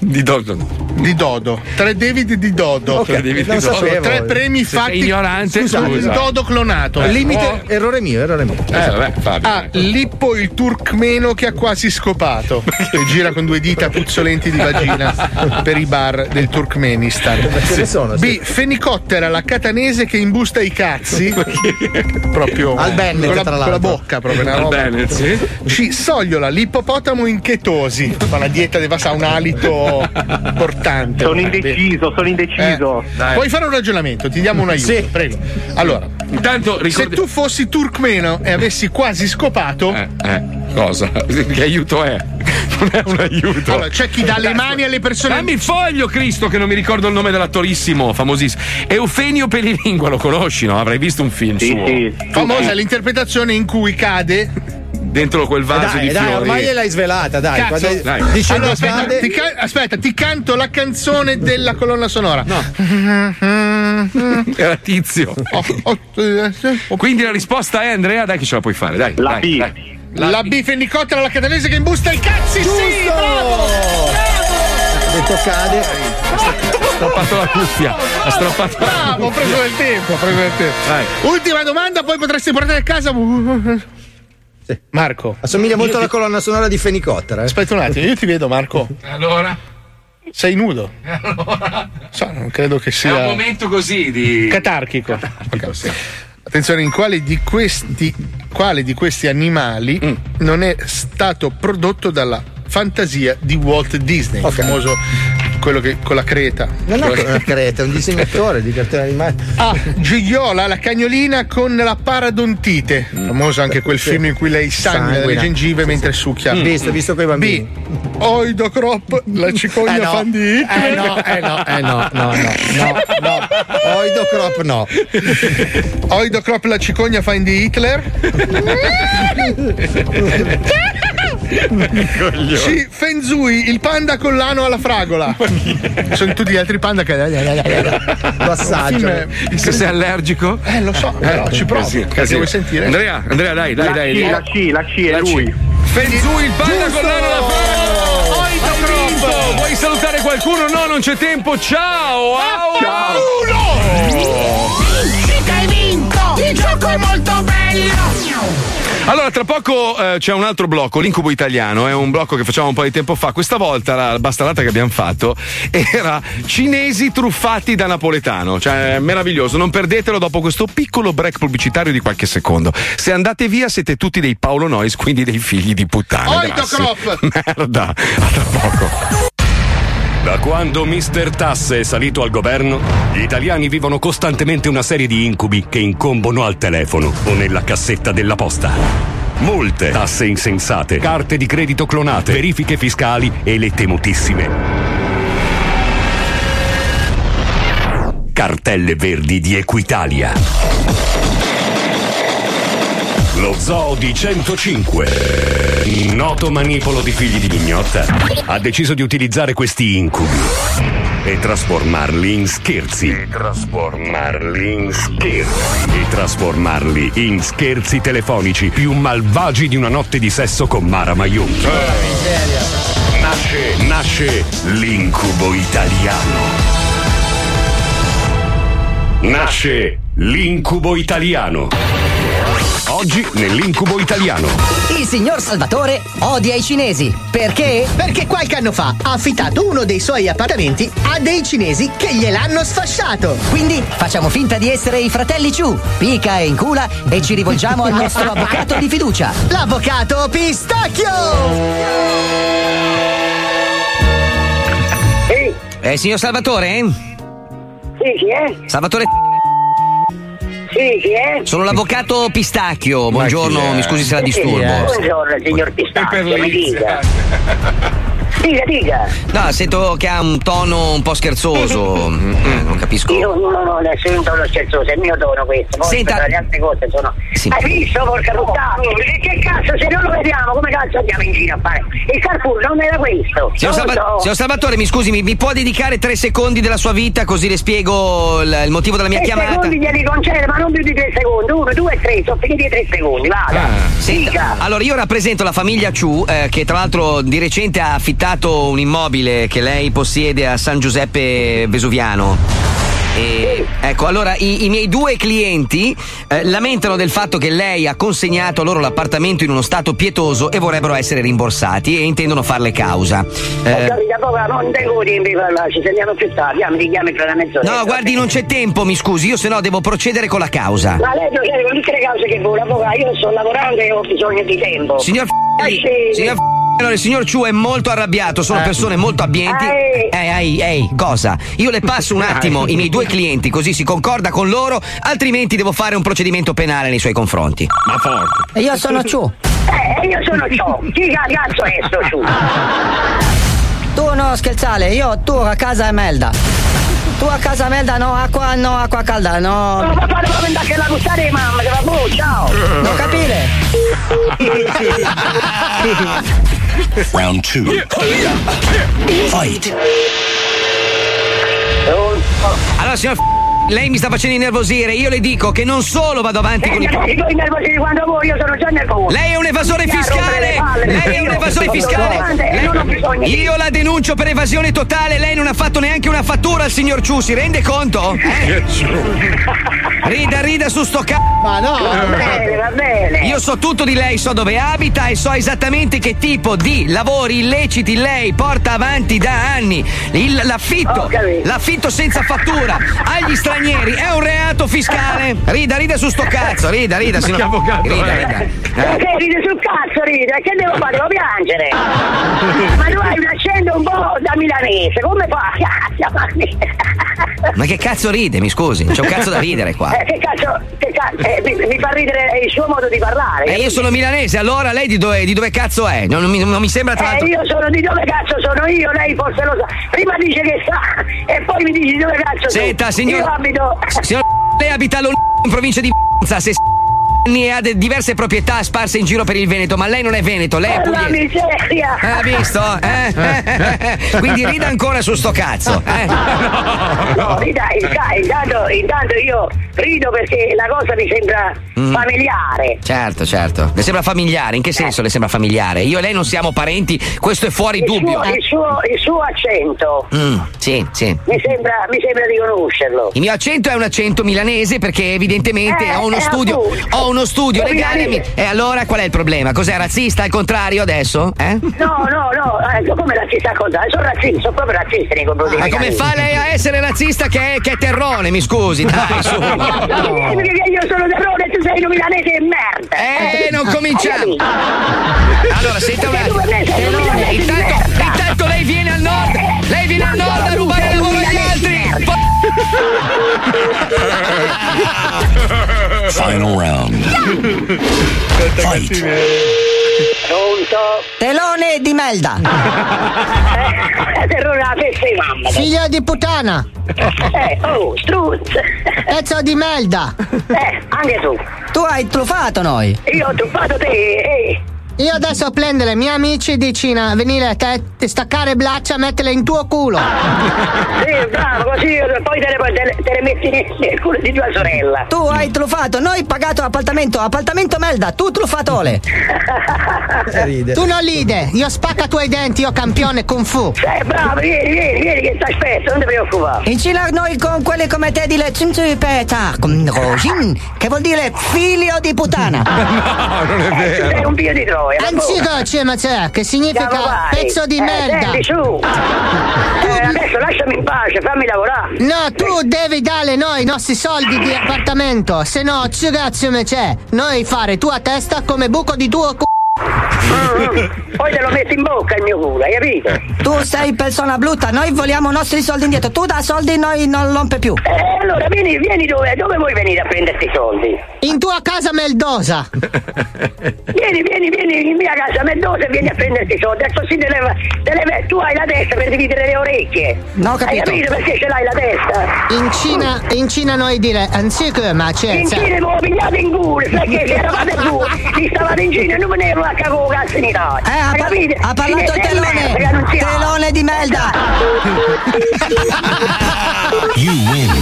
Di Dodo. Di Dodo. Tre David di Dodo. Okay, tre, David di Dodo. Sapevo, tre premi fatti. Ignorante. Scusa, scusa. Dodo clonato. Eh, Limite. Oh. Errore mio, errore mio. Eh, vabbè, Fabio. Ah, Lippo il turkmeno che ha quasi scopato. Che gira con due dita puzzolenti di vagina per i bar del Turkmenistan. Sì. Sono, sì. B. Fenicottera, la catanese che imbusta i cazzi. Proprio. Al Bennett, con, la, tra con la bocca proprio. Al Bennett, sì. C. Sogliola, l'ippopotamo in chetosi. Fa una dieta devastata, un alito portante. Sono indeciso, sono indeciso. Eh, puoi fare un ragionamento, ti diamo un aiuto. Sì. Prego. Allora, intanto ricordi... se tu fossi turkmeno e avessi quasi scopato. Eh, eh, cosa? Che aiuto è? Non è un aiuto. Allora, c'è chi dà le mani alle persone. Dammi il foglio, Cristo, che non mi ricordo il nome dell'attorissimo, famosissimo. Eufemio Pelilingua, lo conosci, no? Avrai visto un film sì, suo. Sì. Famosa l'interpretazione in cui cade dentro quel vaso dai, di dai, fiori. Ormai l'hai svelata, dai. Cazzo, quando... dai. Allora, aspetta, grande... ti can... aspetta, ti canto la canzone della colonna sonora. No. Era Tizio. Oh, oh, oh. Quindi la risposta è, Andrea, dai che ce la puoi fare, dai. La dai, B. Dai. La, la B, B fennicottera, la catanese che imbusta i cazzi. Giusto! Sì, bravo! Bravo! Detto cade. Ha strappato la cuffia. Ha strappato la cuffia. Bravo, ho preso del tempo, ho preso del tempo. Dai. Ultima domanda, poi potresti portare a casa... Sì. Marco, assomiglia molto alla ti... colonna sonora di Fenicottera. Eh? Aspetta un attimo, io ti vedo, Marco. Allora, sei nudo? Allora, so, non credo che sia. È un momento così di catarchico. Catarchico, okay. Sì. Attenzione, in quale di questi, quale di questi animali mm. non è stato prodotto dalla fantasia di Walt Disney, okay. Il famoso quello che con la creta. Non è una creta, è un disegnatore di cartoni animati. Ah, Gigliola, la cagnolina con la paradontite. Famoso anche quel film in cui lei sangue le gengive sì, mentre sì. succhia. Visto, visto coi bambini. B. Oidocrop, la cicogna eh no. fan di Hitler. Eh no, eh no, eh no, no, no, no, no. Oidocrop no. Oidocrop, la cicogna fan di Hitler. Sì, Fenzui, il panda con l'ano alla fragola. Sono tutti gli altri panda che lo assaggiano. Se sei allergico? Eh, lo so, eh, no, ci provo. Sì, sì. Vuoi sentire? Andrea, Andrea, dai, dai, dai. La C, la C, è lui. Fenzui, il panda Giusto! Con l'ano alla fragola. Hai vinto! Vuoi salutare qualcuno? No, non c'è tempo. Ciao! Ciao! Ciao. Uno! Vinci che hai vinto! Il gioco è molto bello! Allora, tra poco eh, c'è un altro blocco, l'incubo italiano, è un blocco che facciamo un po' di tempo fa. Questa volta la bastarata che abbiamo fatto era cinesi truffati da napoletano, cioè meraviglioso, non perdetelo dopo questo piccolo break pubblicitario di qualche secondo. Se andate via siete tutti dei Paolo Noise, quindi dei figli di puttana. Oidocrop! Merda, a tra poco. Da quando mister Tasse è salito al governo, gli italiani vivono costantemente una serie di incubi che incombono al telefono o nella cassetta della posta. Molte tasse insensate, carte di credito clonate, verifiche fiscali e le temutissime cartelle verdi di Equitalia. Lo Zoo di centocinque, il noto manipolo di figli di mignotta, ha deciso di utilizzare questi incubi e trasformarli in scherzi. E trasformarli in scherzi. E trasformarli in scherzi telefonici più malvagi di una notte di sesso con Mara Maionchi. Eh. Nasce, nasce l'incubo italiano. Nasce l'incubo italiano. Oggi nell'incubo italiano. Il signor Salvatore odia i cinesi. Perché? Perché qualche anno fa ha affittato uno dei suoi appartamenti a dei cinesi che gliel'hanno sfasciato. Quindi facciamo finta di essere i fratelli Ciù, pica e incula, e ci rivolgiamo al nostro avvocato di fiducia, l'avvocato Pistacchio. Ehi. Eh, signor Salvatore? Sì, chi è? Salvatore... Sì, chi è? Sono l'avvocato Pistacchio. Buongiorno, mi scusi se la disturbo. Buongiorno, signor Pistacchio, mi dica. Dica, dica. No, sento che ha un tono un po' scherzoso. Mm, non capisco. Io no, no, no, nessun tono scherzoso, è il mio tono questo. Poi senta... le altre cose sono. Sì. Hai visto, porca puttana? Che cazzo, se non lo vediamo, come cazzo andiamo in giro a fare? Il Carrefour non era questo. Signor, Salva... so. Signor Salvatore, mi scusi, mi, mi può dedicare tre secondi della sua vita così le spiego il, il motivo della mia tre chiamata? Tre secondi glieli concedo, ma non più di tre secondi. Uno, due, tre, sono finiti tre secondi, vada. Ah. Allora, io rappresento la famiglia Ciù, eh, che tra l'altro di recente ha affittato visitato un immobile che lei possiede a San Giuseppe Vesuviano. E, ecco, allora i, i miei due clienti eh, lamentano del fatto che lei ha consegnato loro l'appartamento in uno stato pietoso e vorrebbero essere rimborsati e intendono farle causa. Eh, no, guardi, non c'è tempo, mi scusi, io se no devo procedere con la causa. Ma lei procede con tutte le cause che vuole, avvocato, io sto lavorando e ho bisogno di tempo. Signor F***i, eh, sì. signor F***i. Allora, il signor Ciu è molto arrabbiato, sono persone molto abbienti. Ehi, ehi, ehi, cosa? Io le passo un attimo i miei due clienti, così si concorda con loro, altrimenti devo fare un procedimento penale nei suoi confronti. Ma forte. E io sono Ciu. Eh, io sono Ciu. Chi cazzo è sto Ciu? Tu no scherzare, io tu a casa è merda. Tu a casa merda, no acqua, no acqua calda, no. No, papà, devo andare a gustare, mamma, che va boh, ciao. Non capire. Round two. Fight. Allora, signor F- lei mi sta facendo innervosire. Io le dico che non solo vado avanti con i nervosi quando voi, io sono già nervoso. Lei è un evasore fiscale. Lei è un evasore fiscale. Io la denuncio per evasione totale. Lei non ha fatto neanche una fattura al signor Ciu, si rende conto? Eh? Rida, rida su sto c***o. Ma no. Va bene, va bene. Io so tutto di lei, so dove abita e so esattamente che tipo di lavori illeciti lei porta avanti da anni. Il, l'affitto, l'affitto senza fattura agli stranieri è un reato fiscale. Rida, rida su sto cazzo, rida, rida, signor avvocato. Rida, rida. Perché ride sul cazzo, rida? Che devo fare? Devo piangere. Ma tu hai un accento un po' da milanese, come fa? Ma che cazzo ride, mi scusi? C'è un cazzo da ridere qua. Eh, che cazzo, che cazzo eh, mi, mi fa ridere il suo modo di parlare. Eh, io sono milanese, allora lei di dove, di dove cazzo è? Non, non, mi, non mi sembra tra l'altro. Eh, io sono di dove cazzo sono io, lei forse lo sa. Prima dice che sa e poi mi dice di dove cazzo sono. Senta, signor. Signor, lei abita a Lo in provincia di Monza, se anni e ha de- diverse proprietà sparse in giro per il Veneto, ma lei non è veneto, lei è pugliese. La miseria! Ha visto? Eh? Quindi rida ancora su sto cazzo. Eh? No, rida, intanto, intanto io rido perché la cosa mi sembra mm. familiare. Certo, certo. Le sembra familiare? In che senso eh. le sembra familiare? Io e lei non siamo parenti, questo è fuori il dubbio. Suo, eh. il, suo, il suo accento. Mm, sì, sì. Mi sembra, mi sembra di conoscerlo. Il mio accento è un accento milanese perché evidentemente eh, ho uno studio, appunto. ho uno studio Lo legale. Mi... E allora qual è il problema? Cos'è, razzista al contrario adesso? Eh? No, no, no. Eh, come razzista al contrario? Sono razzista, sono proprio razzista nei confronti. Ma ah, come fa lei a essere razzista che è, che è terrone? Mi scusi, dai, su. No, io sono terrone e tu sei un milanese e merda. Eh, eh non cominciamo. Allora, senta un attimo. Intanto, intanto lei viene al nord. Lei viene al nord a rubare il lavoro agli altri. Final round. Fight. Pronto? Telone di melda. Eh, terrone la festa di mamma. Figlio di puttana. Eh, oh, struz. Pezzo di melda. Eh, anche tu. Tu hai truffato noi. Io ho truffato te. Eh. Io adesso a prendere i miei amici di Cina, venire a te, te staccare braccia, metterle in tuo culo. Ah, sì, bravo, così poi te le, te le, te le metti nel culo di tua sorella. Tu hai truffato, noi pagato l'appartamento, appartamento merda, tu truffatole. Ride. Tu non ride, io spacca tuoi denti, io campione kung fu. Sei bravo, vieni, vieni, vieni che ti aspetto, non ti preoccupare. In Cina noi con quelli come te di le che vuol dire figlio di puttana. No, non è vero. Eh, sei un pio di tro. Anzico, che significa pezzo di eh, merda. Senti, su. Eh, adesso lasciami in pace, fammi lavorare. No, tu devi dare noi i nostri soldi di appartamento, se no ci cazzo me c'è. Noi fare tua testa come buco di tuo c***o. No, no. Poi te lo metti in bocca il mio culo, hai capito? Tu sei persona brutta, noi vogliamo i nostri soldi indietro. Tu da soldi noi non rompe più. Eh, allora vieni, vieni dove, dove vuoi venire a prenderti i soldi? In tua casa meldosa. Vieni, vieni, vieni in mia casa meldosa e vieni a prenderti i soldi. Così te le, te le, tu hai la testa per dividere le orecchie. No, ho capito. Hai capito perché ce l'hai la testa? In Cina, in Cina noi dire anziché ma c'è. In Cina voi pigliate in culo perché se eravate tu, vi stavate in Cina e non me ne ero a cagò cazzo in Italia. Eh, ha, par- ha parlato il telone, merda, telone di merda. You win.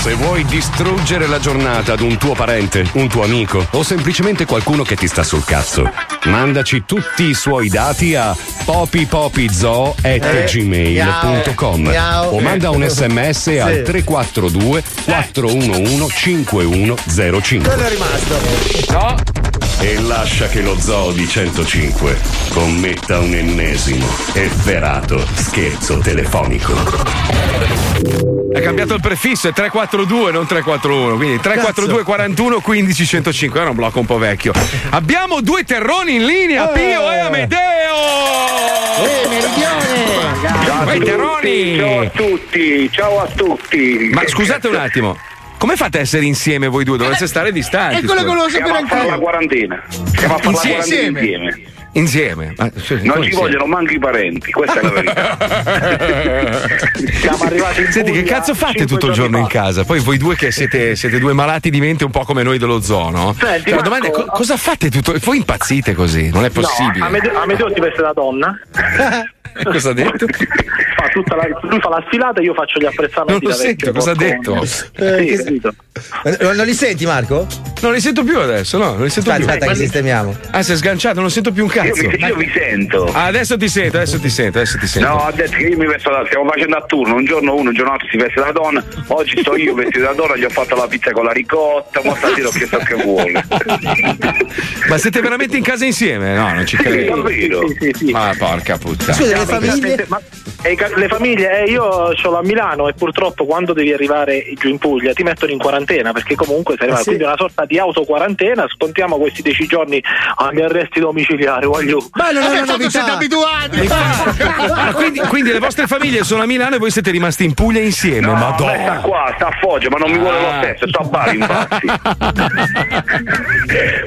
Se vuoi distruggere la giornata ad un tuo parente, un tuo amico o semplicemente qualcuno che ti sta sul cazzo, mandaci tutti i suoi dati a popipopizoo chiocciola gmail punto com o manda un sms sì. al tre quattro due quattro uno uno cinque uno zero cinque. Quello è rimasto. No. E lascia che lo Zoo di centocinque commetta un ennesimo efferato scherzo telefonico. Ha cambiato il prefisso, è tre quattro due, non tre quattro uno, quindi tre quattro due quarantuno quindici centocinque, era un blocco un po' vecchio. Abbiamo due terroni in linea, oh. Pio e Amedeo! Eh, meridione! Ciao a, tutti, ciao a tutti, ciao a tutti! Ma scusate un attimo, come fate ad essere insieme voi due? Dovreste stare distanti. Eccolo quello che volevo sapere anche io. La quarantena. Stiamo a fare la quarantena insieme. Insieme, ma, cioè, non ci vogliono manco i parenti, questa è la verità. Siamo arrivati in Senti, Puglia, che cazzo fate tutto il giorno in casa? Poi voi due che siete, siete due malati di mente, un po' come noi dello Zoo, no? Senti, la domanda è co- cosa fate tutto? Voi impazzite così? Non è possibile. No, Amedeo, Amedeo ti veste da donna. Cosa ha detto? Fa tutta la, lui fa la sfilata e io faccio gli apprezzamenti. Non lo sento, cosa ha detto? Eh, sì. non, non li senti, Marco? Non li sento più adesso, no? Non li sento aspetta, più. Aspetta, che sistemiamo. Ah, sei sganciato, non sento più un cazzo. Io, io vi sento. Ah, adesso ti sento, adesso ti sento, adesso ti sento. No, ha detto che io mi vesto da. Stiamo facendo a turno, un giorno uno, un giorno altro si veste da donna. Oggi sto io vestito da donna, gli ho fatto la pizza con la ricotta, ma stasera ho chiesto che vuole. Ma siete veramente in casa insieme? No, non ci credo. Sì, sì, sì, sì, sì. Ma porca puttana. Scusa, le famiglie? Ma, eh, le famiglie, eh, io sono a Milano e purtroppo quando devi arrivare giù in Puglia ti mettono in quarantena, perché comunque sei arrivato, sì. Quindi è una sorta di autoquarantena, scontiamo questi dieci giorni agli arresti domiciliari, voglio. Ma non è una novità. Siete abituati. Ma quindi, quindi le vostre famiglie sono a Milano e voi siete rimasti in Puglia insieme? No, Madonna. Beh, sta qua, sta a Foggia, ma non mi vuole lo stesso, sta a Bari infatti.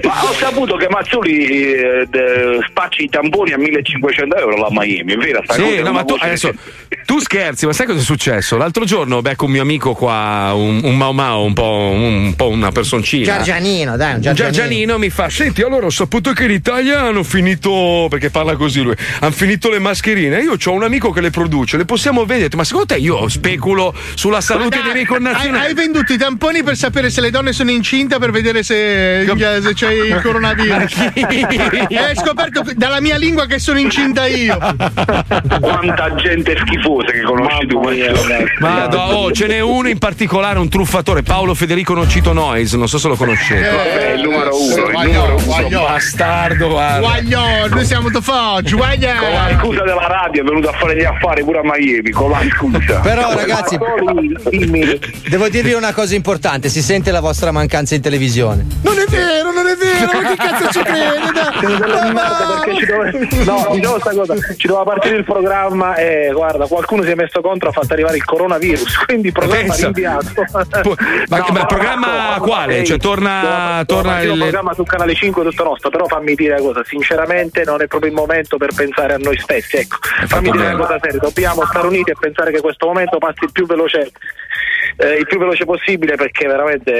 Ma ho saputo che Mazzoli eh, de, spacci i tamponi a millecinquecento euro la Miami, è vero? Sì, no, ma tu adesso che... tu scherzi, ma sai cosa è successo? L'altro giorno becco un mio amico qua, un, un Mau Mau, un po', un, un po' una personcina. Giorgianino, dai, un Giorgianino. Giorgianino mi fa: senti, allora ho saputo che in Italia hanno finito, perché parla così lui, hanno finito le mascherine. Io ho un amico che le produce, le possiamo vendere. Ma secondo te io speculo sulla salute dai, dei miei connazionali? Hai, hai venduto i tamponi per sapere se le donne sono incinte, per vedere se, se c'è il coronavirus. E hai scoperto dalla mia lingua che sono incinta io. Quanta gente schifosa che conosci tu, ma oh, ce n'è uno in particolare, un truffatore, Paolo Federico Nocito Noise, non so se lo conoscete. Eh, il numero uno, il numero uno, bastardo, guaglione, noi siamo da Foggia, guaglione. Con la scusa della radio è venuto a fare gli affari pure a Miami, con la scusa. Però ragazzi, devo dirvi una cosa importante, si sente la vostra mancanza in televisione. Non è vero, non è vero, ma che cazzo ci crede? No, diciamo sta cosa, ci doveva partire il programma e eh, guarda, qualcuno si è messo contro, ha fatto arrivare il coronavirus, quindi il programma rinviato. Pu- ma, no, ma il programma quale? Ehi, cioè torna, torna il programma sul canale cinque tutto nostro, però fammi dire una cosa, sinceramente non è proprio il momento per pensare a noi stessi, ecco, fammi dire una cosa seria, dobbiamo stare uniti e pensare che questo momento passi il più veloce Eh, il più veloce possibile, perché veramente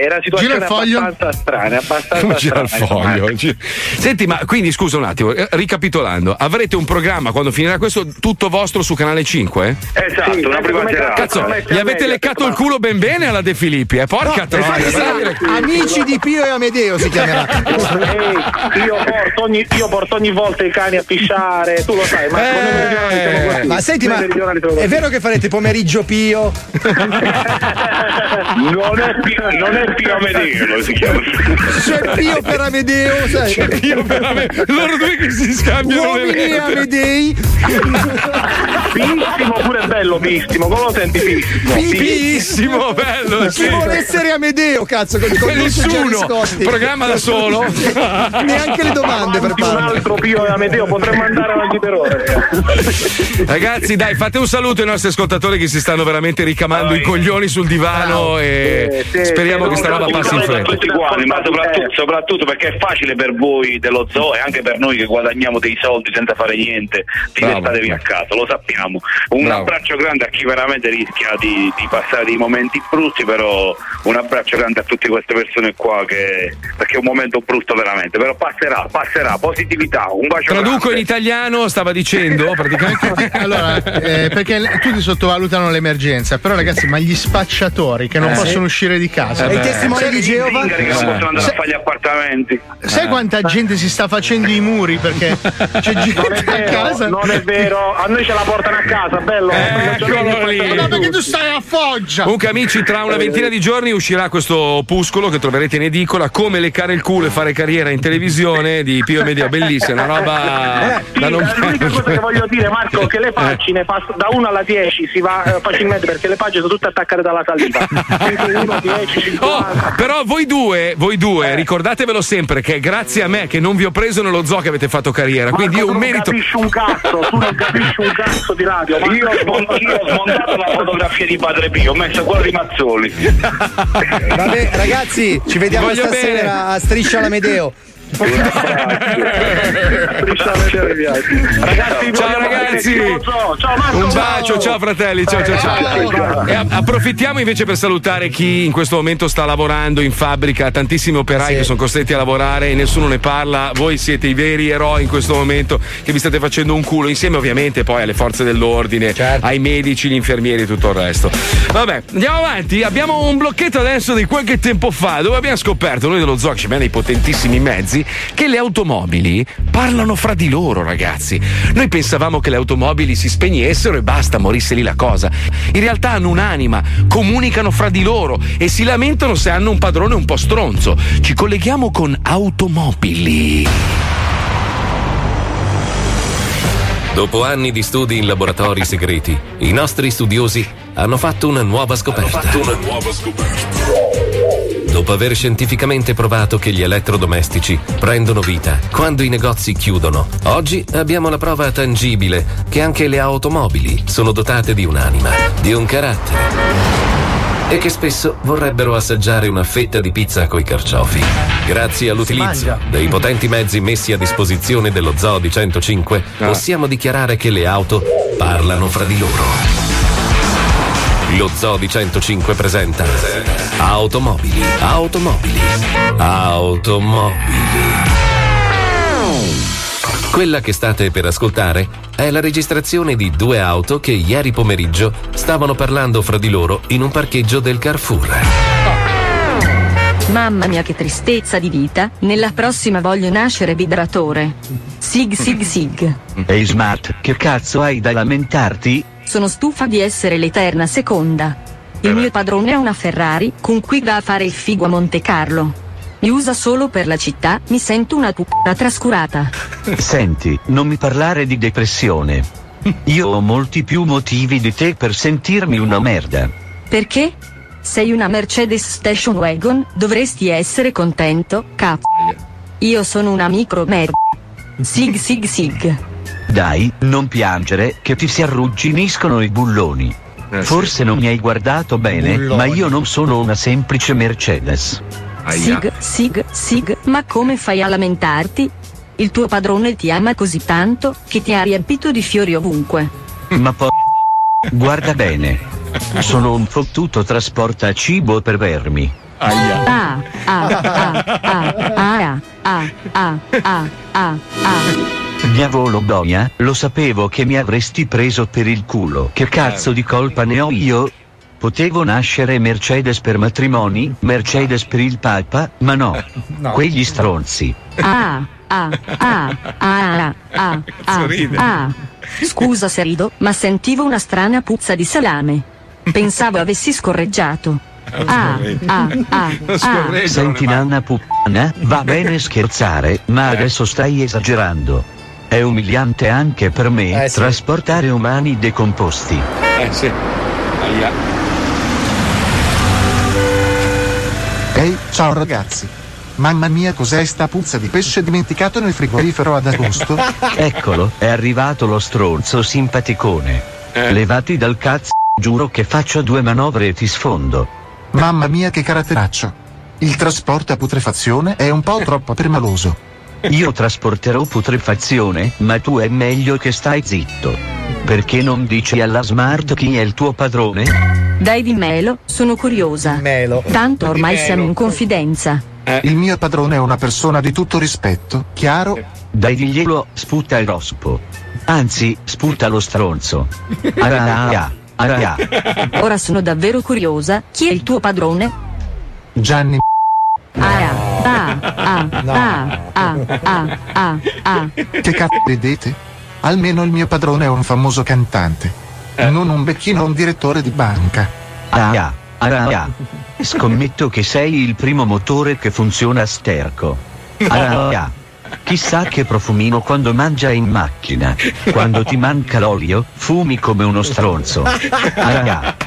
è una situazione abbastanza strana, abbastanza gira strana. Il foglio. Gira. Senti, ma quindi scusa un attimo, ricapitolando, avrete un programma quando finirà questo tutto vostro su canale cinque? Esatto, sì, una prima serata. Cazzo, gli avete leccato il culo ben bene alla De Filippi, eh? Porca no, troia. Esatto, Amici di Pio e Amedeo si chiamerà. Ehi, io, porto ogni, io porto ogni volta i cani a pisciare, tu lo sai, ma eh, ma senti, ma è vero che farete pomeriggio Pio? Non è, Pio, non è Pio Amedeo, si chiama. C'è Pio per Amedeo, sai? C'è Pio per Amedeo. Loro due che si scambiano uomini le lettere. Amedei. Pissimo pure bello, pissimo. Come lo senti pissimo? Pissimo, bello. Chi sì. vuole essere Amedeo, cazzo? Con, con nessuno. Programma da solo. Neanche le domande per farlo. Un altro Pio e Amedeo potremmo andare avanti per ore. Ragazzi, dai, fate un saluto ai nostri ascoltatori che si stanno veramente ricamando i coglioni sul divano no, e sì, speriamo sì, che sta roba passi in fretta tutti quali, ma soprattutto, soprattutto perché è facile per voi dello Zoo e anche per noi che guadagniamo dei soldi senza fare niente, divertatevi a casa, lo sappiamo. Un Bravo. abbraccio grande a chi veramente rischia di, di passare dei momenti brutti, però un abbraccio grande a tutte queste persone qua che, perché è un momento brutto veramente, però passerà, passerà, positività, un bacio traduco grande. In italiano stava dicendo praticamente allora eh, perché tutti sottovalutano l'emergenza, però ragazzi, ma degli spacciatori che non eh, possono sì. uscire di casa. Eh, e i testimoni di Geova che non possono andare eh. a fare gli appartamenti. Sai eh. quanta gente si sta facendo i muri perché c'è gente vero, a casa? Non è vero, a noi ce la portano a casa, bello. Eh, eh, ma perché tu stai a Foggia? Comunque, amici, tra una ventina di giorni uscirà questo opuscolo che troverete in edicola, Come leccare il culo e fare carriera in televisione, di Pio e Amedeo. Bellissima, una roba. Eh, sì, da non l'unica cosa che voglio dire, Marco, che le pagine eh. da uno alla dieci si va eh, facilmente perché le pagine sono tutte attaccate dalla saliva. uno, dieci, oh, però voi due, voi due, eh. ricordatevelo sempre che è grazie a me che non vi ho preso nello zoo che avete fatto carriera. Marco, quindi io un merito. Tu non capisci un cazzo, tu non capisci un cazzo di radio. Marco, io, ho, io ho smontato la fotografia di Padre Pio, ho messo Corri Mazzoli. Vabbè, ragazzi, ci vediamo Voglio stasera bene. a Striscia l'Amedeo. Ragazzi, ciao ragazzi, ciao Marco, un bacio, ciao fratelli, ciao ciao ciao. E approfittiamo invece per salutare chi in questo momento sta lavorando in fabbrica, tantissimi operai sì. che sono costretti a lavorare e nessuno ne parla. Voi siete i veri eroi in questo momento che vi state facendo un culo, insieme ovviamente poi alle forze dell'ordine, certo. ai medici, gli infermieri e tutto il resto. Vabbè, andiamo avanti, abbiamo un blocchetto adesso di qualche tempo fa dove abbiamo scoperto noi dello zoo, che abbiamo dei potentissimi mezzi, che le automobili parlano fra di loro, ragazzi. Noi pensavamo che le automobili si spegnessero e basta, morisse lì la cosa. In realtà hanno un'anima, comunicano fra di loro e si lamentano se hanno un padrone un po' stronzo. Ci colleghiamo con Automobili. Dopo anni di studi in laboratori segreti, i nostri studiosi hanno fatto una nuova scoperta. Hanno fatto una nuova scoperta. Dopo aver scientificamente provato che gli elettrodomestici prendono vita quando i negozi chiudono, oggi abbiamo la prova tangibile che anche le automobili sono dotate di un'anima, di un carattere e che spesso vorrebbero assaggiare una fetta di pizza coi carciofi. Grazie all'utilizzo dei potenti mezzi messi a disposizione dello Zoo di centocinque, possiamo dichiarare che le auto parlano fra di loro. Lo Zoo di centocinque presenta Automobili, Automobili, Automobili. Quella che state per ascoltare è la registrazione di due auto che ieri pomeriggio stavano parlando fra di loro in un parcheggio del Carrefour. Mamma mia, che tristezza di vita, nella prossima voglio nascere vibratore. Sig, sig, sig. Ehi Smart, che cazzo hai da lamentarti? Sono stufa di essere l'eterna seconda. Il mio padrone ha una Ferrari, con cui va a fare il figo a Monte Carlo. Mi usa solo per la città, mi sento una p***a trascurata. Senti, non mi parlare di depressione. Io ho molti più motivi di te per sentirmi una merda. Perché? Sei una Mercedes Station Wagon, dovresti essere contento, cazzo. Io sono una micro merda. Sig sig sig. Dai, non piangere, che ti si arrugginiscono i bulloni. Eh, Forse sì. non mi hai guardato bene, bulloni. Ma io non sono una semplice Mercedes. Aia. Sig, sig, sig, ma come fai a lamentarti? Il tuo padrone ti ama così tanto, che ti ha riempito di fiori ovunque. Ma poi... Guarda bene. Sono un fottuto trasporta cibo per vermi. Aia. Ah, ah, ah, ah, ah, ah, ah, ah, ah, ah. Diavolo Donia, lo sapevo che mi avresti preso per il culo. Che cazzo di colpa ne ho io? Potevo nascere Mercedes per matrimoni, Mercedes per il Papa, ma no, no. Quegli stronzi. Ah, ah, ah, ah, ah, ah, ah. Scusa se rido, ma sentivo una strana puzza di salame. Pensavo avessi scorreggiato. Ah, ah, ah, ah. Senti nanna puttana, va bene scherzare, ma adesso stai esagerando. È umiliante anche per me eh, sì. trasportare umani decomposti. Eh sì. Aia. Ehi, ciao ragazzi. Mamma mia, cos'è sta puzza di pesce dimenticato nel frigorifero ad agosto? Eccolo, è arrivato lo stronzo simpaticone. Eh. Levati dal cazzo, giuro che faccio due manovre e ti sfondo. Mamma mia, che caratteraccio. Il trasporto a putrefazione è un po' troppo permaloso. Io trasporterò putrefazione, ma tu è meglio che stai zitto. Perché non dici alla Smart chi è il tuo padrone? Dai, dimmelo, sono curiosa. Dimmelo. Tanto ormai dimmelo. Siamo in confidenza. Eh. Il mio padrone è una persona di tutto rispetto, chiaro? Dai, diglielo, sputa il rospo. Anzi, sputa lo stronzo. Ah, ah, ah. Arà. Ora sono davvero curiosa, chi è il tuo padrone? Gianni. Arà, ah, ah, ah, ah, ah, ah, ah. Che cazzo vedete? Almeno il mio padrone è un famoso cantante, eh. non un becchino, un direttore di banca. Arà, arà. Scommetto che sei il primo motore che funziona a sterco. Arà. Chissà che profumino quando mangia in macchina. Quando ti manca l'olio, fumi come uno stronzo. Ah,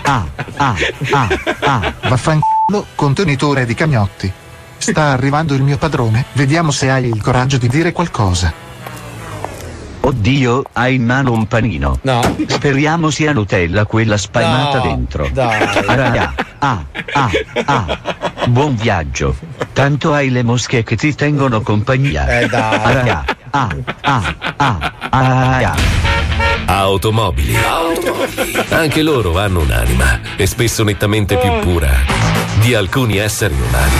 ah, ah, ah, ah. Vaffanculo, contenitore di cagnotti. Sta arrivando il mio padrone, vediamo se hai il coraggio di dire qualcosa. Oddio, hai in mano un panino. No. Speriamo sia Nutella quella spalmata no, dentro. Dai. Ah, ah, ah, ah. Buon viaggio. Tanto hai le mosche che ti tengono compagnia. Eh dai. Ah, ah, ah, ah, ah. Automobili. Automobili. Anche loro hanno un'anima e spesso nettamente più pura di alcuni esseri umani.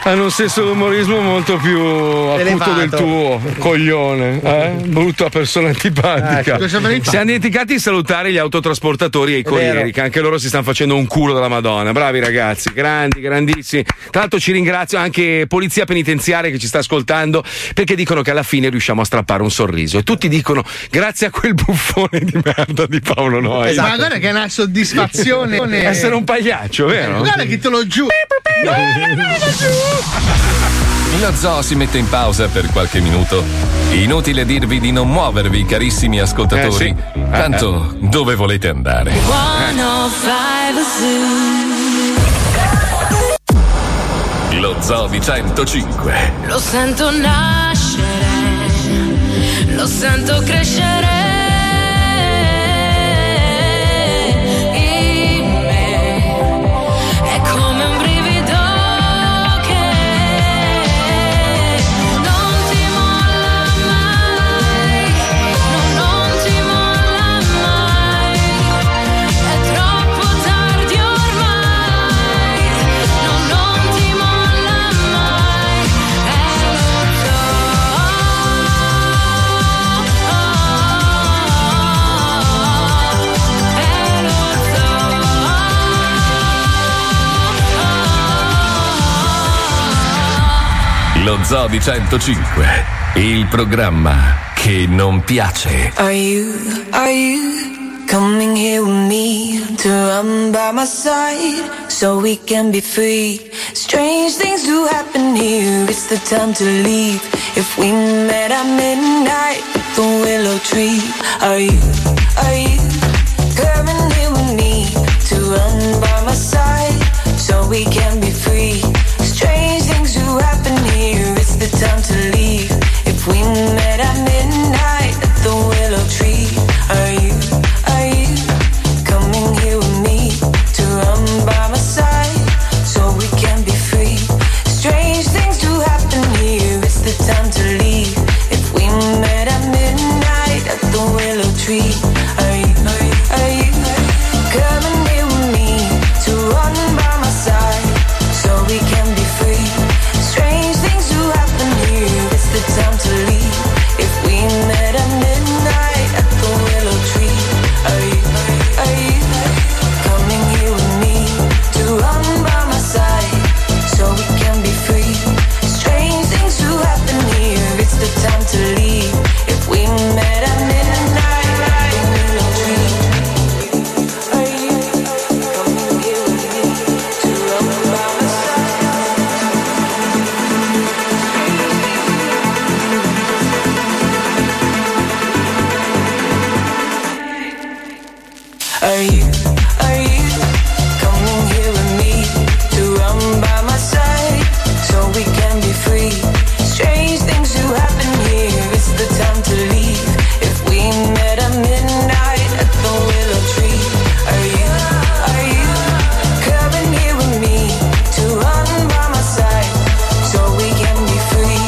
Hanno un senso d'umorismo molto più acuto del tuo, coglione, eh? Brutta persona antipatica. Eh, Siamo dimenticati di salutare gli autotrasportatori e i corrieri, che anche loro si stanno facendo un culo della Madonna. Bravi ragazzi, grandi, grandissimi. Tra l'altro ci ringrazio anche Polizia Penitenziaria che ci sta ascoltando, perché dicono che alla fine riusciamo a strappare un sorriso. E tutti dicono grazie a quel buffone di merda di Paolo Noise. Esatto. Ma guarda che è una soddisfazione essere un pagliaccio, vero? Guarda che te lo giuro. No, no, no, no. Lo zoo si mette in pausa per qualche minuto. Inutile dirvi di non muovervi, carissimi ascoltatori. Eh, sì. Tanto dove volete andare? Eh. Lo zoo di centocinque. Lo sento nascere, lo sento crescere. Lo Zoo di centocinque, il programma che non piace. Are you, are you coming here with me to run by my side so we can be free? Strange things do happen here, it's the time to leave. If we met at midnight, the willow tree. Are you, are you coming here with me to run by my side so we can be free? Strange things do happen here, it's the time to leave. If we met at midnight at the willow tree. Are you, are you coming here with me to run by my side so we can be free? Strange things do happen here, it's the time to leave. If we met at midnight at the willow tree. Are you, are you, are you coming here with me to run by my side so we can be free? Time to leave. If we met at midnight at the willow tree. Are you, are you coming here with me to run by my side so we can be free? Strange things do happen here, it's the time to leave. If we met at midnight at the willow tree. Are you coming here with me to run by my side? Are you, are you coming here with me to run by my side so we can be free? Strange things do happen here, it's the time to leave. If we met at midnight at the willow tree. Are you, are you coming here with me to run by my side so we can be free?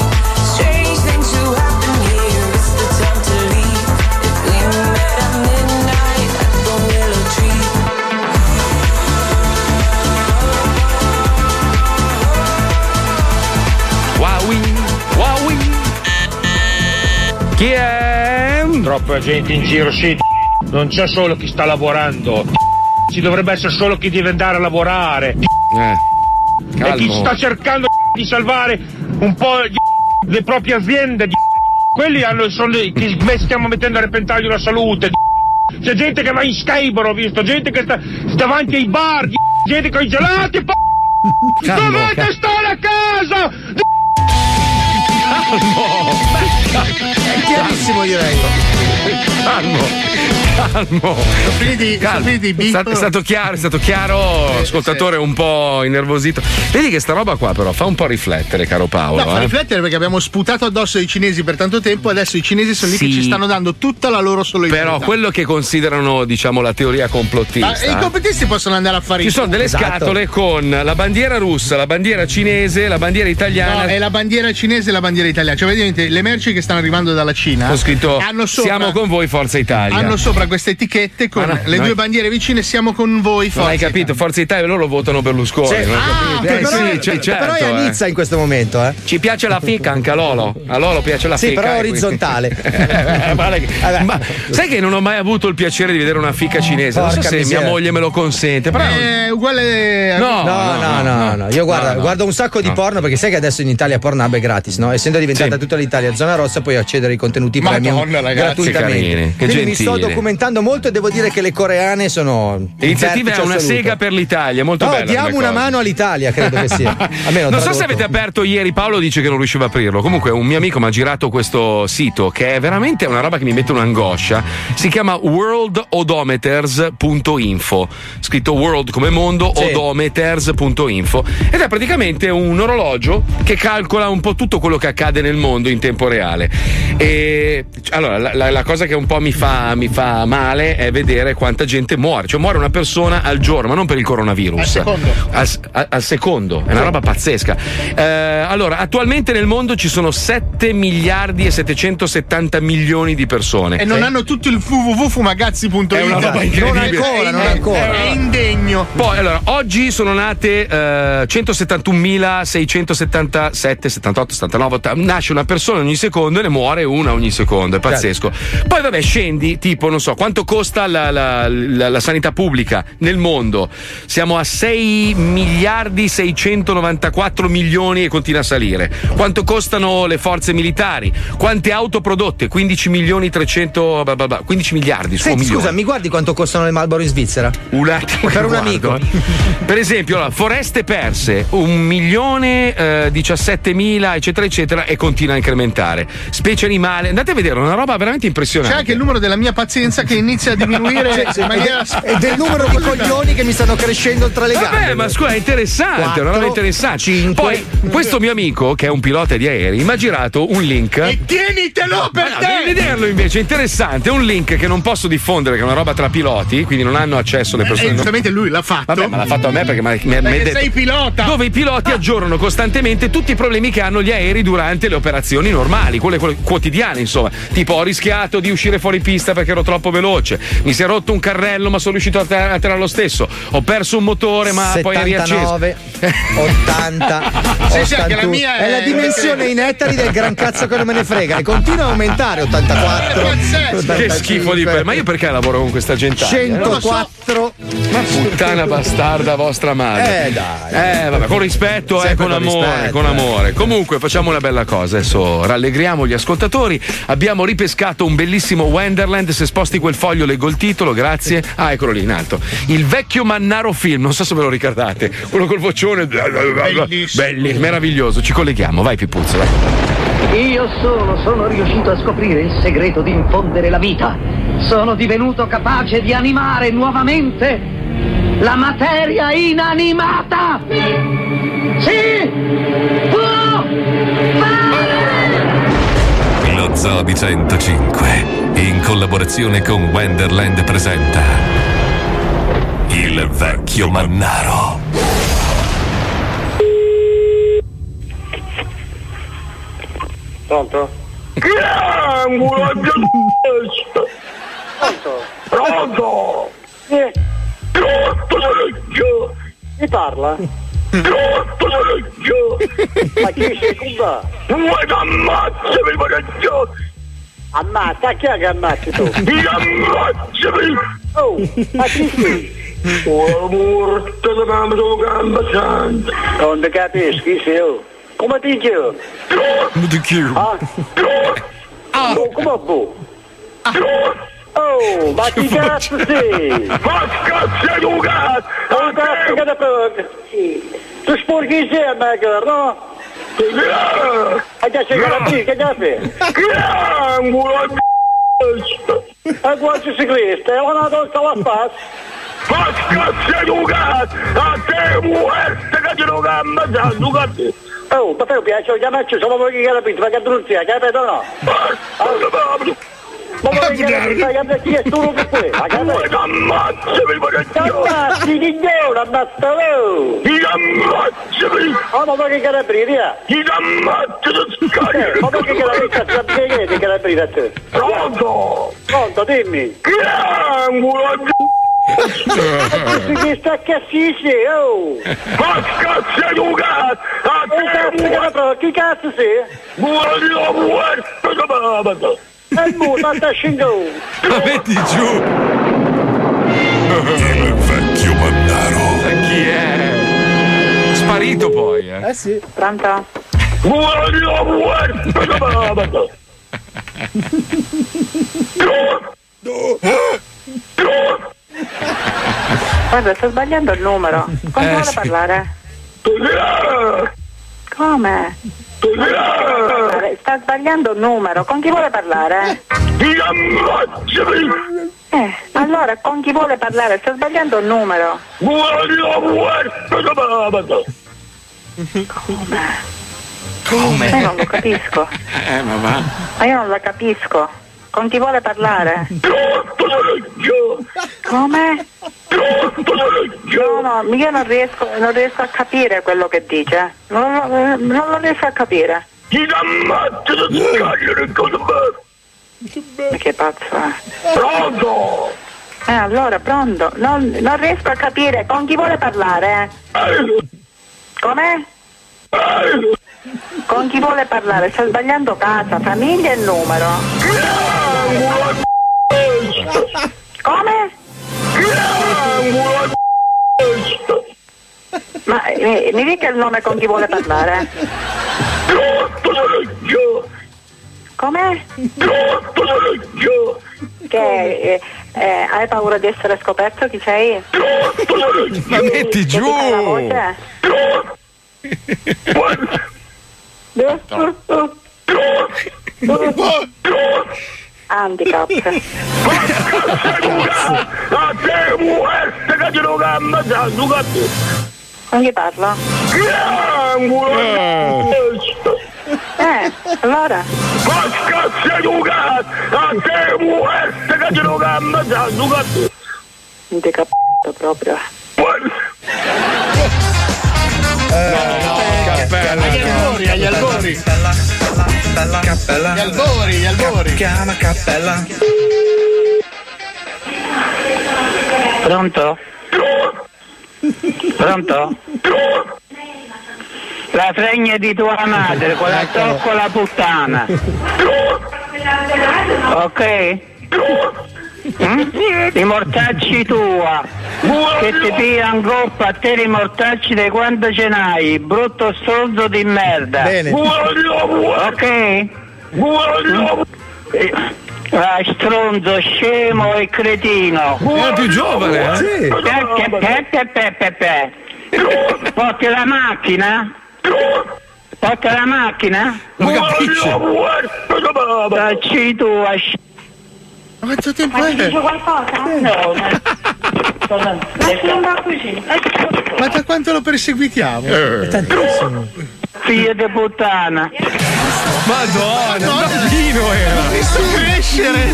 Strange things do happen here, it's the time to leave. If we met at midnight at the willow tree. Wow, wow, chi è? Troppa gente in giro, sì. Non c'è solo chi sta lavorando. Ci dovrebbe essere solo chi deve andare a lavorare. Eh, calmo. E chi sta cercando di salvare un po' le proprie aziende. Quelli hanno sono che stiamo mettendo a repentaglio la salute. C'è gente che va in skateboard, ho visto, gente che sta davanti ai bar, gente con i gelati. Calmo, dovete calmo. Stare a casa! Calmo! È chiarissimo, direi. Calmo! Calmo. Vedi, Calmo. Vedi, è stato chiaro, è stato chiaro, ascoltatore un po' innervosito. Vedi che sta roba qua però fa un po' riflettere, caro Paolo. No, fa eh? riflettere perché abbiamo sputato addosso ai cinesi per tanto tempo, adesso i cinesi sono lì sì. che ci stanno dando tutta la loro solidarietà. Però quello che considerano, diciamo, la teoria complottista. Ma i complottisti possono andare a fare. Ci sono delle esatto. scatole con la bandiera russa, la bandiera cinese, la bandiera italiana. No, è la bandiera cinese e la bandiera italiana. Cioè, vedete le merci che stanno arrivando dalla Cina. Ho scritto hanno sopra, siamo con voi, Forza Italia. Hanno sopra queste etichette con no, le noi... due bandiere vicine, siamo con voi. Forza, non hai capito? Forza Italia, loro votano Berlusconi. Cioè, ah, eh, però, sì, cioè, certo, però è a Nizza eh. in questo momento. Eh. Ci piace la fica anche a Lolo. A Lolo piace la sì, fica. Sì, però orizzontale. eh, vale che... Ma sai che non ho mai avuto il piacere di vedere una fica cinese. Oh, non so se miseria. Mia moglie me lo consente. Però... Eh, uguale. No, no, no, no. no, no. Io guarda, no, no. guardo un sacco di no. porno perché sai che adesso in Italia Pornhub è gratis, no? Essendo diventata sì. tutta l'Italia zona rossa, puoi accedere ai contenuti premium gratuitamente. Che gentile. Mi sto documentando molto e devo dire che le coreane sono iniziativa è una saluto. Sega per l'Italia molto no, bella diamo una cosa. Mano all'Italia credo che sia almeno non so se avete aperto ieri. Paolo dice che non riusciva a aprirlo, comunque un mio amico mi ha girato questo sito che è veramente una roba che mi mette un'angoscia, si chiama world odometers punto info, scritto world come mondo sì. odometers punto info ed è praticamente un orologio che calcola un po' tutto quello che accade nel mondo in tempo reale e allora la, la, la cosa che un po' mi fa mi fa male è vedere quanta gente muore, cioè muore una persona al giorno, ma non per il coronavirus. Al secondo. Al, a, al secondo, è una roba pazzesca. Eh, allora, attualmente nel mondo ci sono sette miliardi e settecentosettanta milioni di persone. E non sì. hanno tutto il w w w punto fumagazzi punto i t. È una roba incredibile. Non ancora, non ancora. È indegno. Poi, allora, oggi sono nate eh, centosettantunomilaseicentosessantasette, settantotto, settantanove, ottanta. Nasce una persona ogni secondo e ne muore una ogni secondo, è pazzesco. Poi vabbè, scendi, tipo, non so, quanto costa la, la, la, la sanità pubblica nel mondo? Siamo a sei miliardi seicentonovantaquattro milioni e continua a salire. Quanto costano le forze militari? Quante auto prodotte? quindici milioni trecento bla bla bla, quindici miliardi. Sì, scusa, milioni. Mi guardi quanto costano le Marlboro in Svizzera? Un attimo. Per un guardo, amico. Eh. Per esempio, allora, foreste perse, un milione eh, diciassettemila eccetera eccetera e continua a incrementare. Specie animale, andate a vedere, una roba veramente impressionante. C'è anche il numero della mia pazienza che inizia a diminuire e del numero di coglioni che mi stanno crescendo tra le gambe. Vabbè, ma scusa, è interessante, quattro, una roba interessante. cinque. Poi questo mio amico che è un pilota di aerei mi ha girato un link e tienitelo per te. Devi vederlo invece, è interessante, un link che non posso diffondere, che è una roba tra piloti, quindi non hanno accesso le persone. Eh, esattamente lui l'ha fatto. Vabbè, ma l'ha fatto a me perché mi ha detto sei pilota. Dove i piloti ah. aggiornano costantemente tutti i problemi che hanno gli aerei durante le operazioni normali, quelle, quelle quotidiane, insomma, tipo ho rischiato di uscire fuori pista perché ero troppo veloce, mi si è rotto un carrello ma sono riuscito a atterrare ter- lo stesso, ho perso un motore ma settantanove, poi ha riacceso ottanta, ottanta sì, sì, anche la mia è... è la dimensione in ettari del gran cazzo che non me ne frega e continua a aumentare ottantaquattro ottantacinque, che schifo di per ma io perché lavoro con questa gentaglia centoquattro ma puttana bastarda vostra madre eh dai eh vabbè con rispetto eh, con amore rispetto, con amore eh. Comunque facciamo una bella cosa, adesso rallegriamo gli ascoltatori, abbiamo ripescato un bellissimo Wonderland, se sposti quel foglio leggo il titolo, grazie. Ah, eccolo lì in alto. Il vecchio Mannaro film, non so se ve lo ricordate, quello col vocione bellissimo, belli, meraviglioso. Ci colleghiamo, vai Pippuzzo, vai. Io solo sono riuscito a scoprire il segreto di infondere la vita. Sono divenuto capace di animare nuovamente la materia inanimata. Sì! Può valere! Lo Zoo di centocinque in collaborazione con Wonderland presenta Il Vecchio Mannaro. Pronto? Pronto? Pronto? Chi parla? Cotto vecchio! Ma chi sei? Come va? Vuoi che ammazzi il vecchio? Ammazza, chi è che ammazzi tu? Mi ammazzami! Oh, ma chi sei? Oh, morto da mamma tua gamba santa! Non ti capisco, chi sei? Oh? Come ti chiamo? Come ti chiamo? Ah? Oh, come boh? Oh, ma chi cazzo sei? Ma cazzo sei tu cazzo? Oh, cazzo che da poco! Tu sporchi sei, ma che no? Hai già cercato la che già fai? A quanto si cresta? È una donna la spazio! Ma scazza giocata! A te muerte che ti lo gamma già giocate! Oh, ma te piace, chiamarci solo pochi carabinieri, ma che druzia, capito no? Ma vuoi che la chi è solo che qui? Ma che ammazzami, ma che ammazzi, chi è un ammazzalo? Chi ammazzami? Oh, ma vuoi che calabrina? Chi ammazzi lo scaglio? Ma vuoi che calabrina sta bene che calabrina te? Pronto? Pronto, dimmi. Chi è un culo di... Chi sta cassisce, oh? Ma cazzo è tu cazzo? A te chi cazzo sei? Culo di la muerta da babata! E' muta, sta scendendo! La metti giù! Il vecchio Mannaro! E chi è? Sparito poi, eh? Eh sì! Pronto? Guarda, sto sbagliando il numero! Come eh, vuole sì. parlare? Come? Sta sbagliando il numero, con chi vuole parlare? Eh, allora con chi vuole parlare? Sta sbagliando il numero. Come? Come? Io non lo capisco. Eh, ma va. Ma io non lo capisco. Con chi vuole parlare? Come? No, no, io non riesco, non riesco a capire quello che dice. Non, non, non lo riesco a capire. Ma che pazzo è? Pronto? Eh, allora, pronto. Non, non riesco a capire con chi vuole parlare. Come? Con chi vuole parlare? Sto sbagliando casa, famiglia e numero. Come? Ma mi, mi dica il nome con chi vuole parlare? Come? Che eh, eh, hai paura di essere scoperto chi sei? Ma metti giù! Handicap. Non gli parlo? Eh, allora? Handicap proprio. Agli albori, agli albori. Cappella, cappella, gli albori, gli albori. Chiama cappella. Pronto? Pronto? La fregna di tua madre, con la tocco la puttana. Ok? Mm? I mortacci tua che ti pigliano coppa a te, i mortacci di quando ce n'hai, brutto stronzo di merda. Bene. Ok? Ah, stronzo, scemo e cretino. Era più giovane, eh? Sì. Peppe, peppe, peppe, peppe. Porti la macchina? Porti la macchina? Non capisco. Mortacci tua, scemo. Ma quanto tempo è? Ma ti qualcosa? Eh. No, ma... ma così. Ma da quanto lo perseguitiamo? Eh. È tantissimo. Figlio di puttana. Madonna, un bambino era. Ho visto crescere.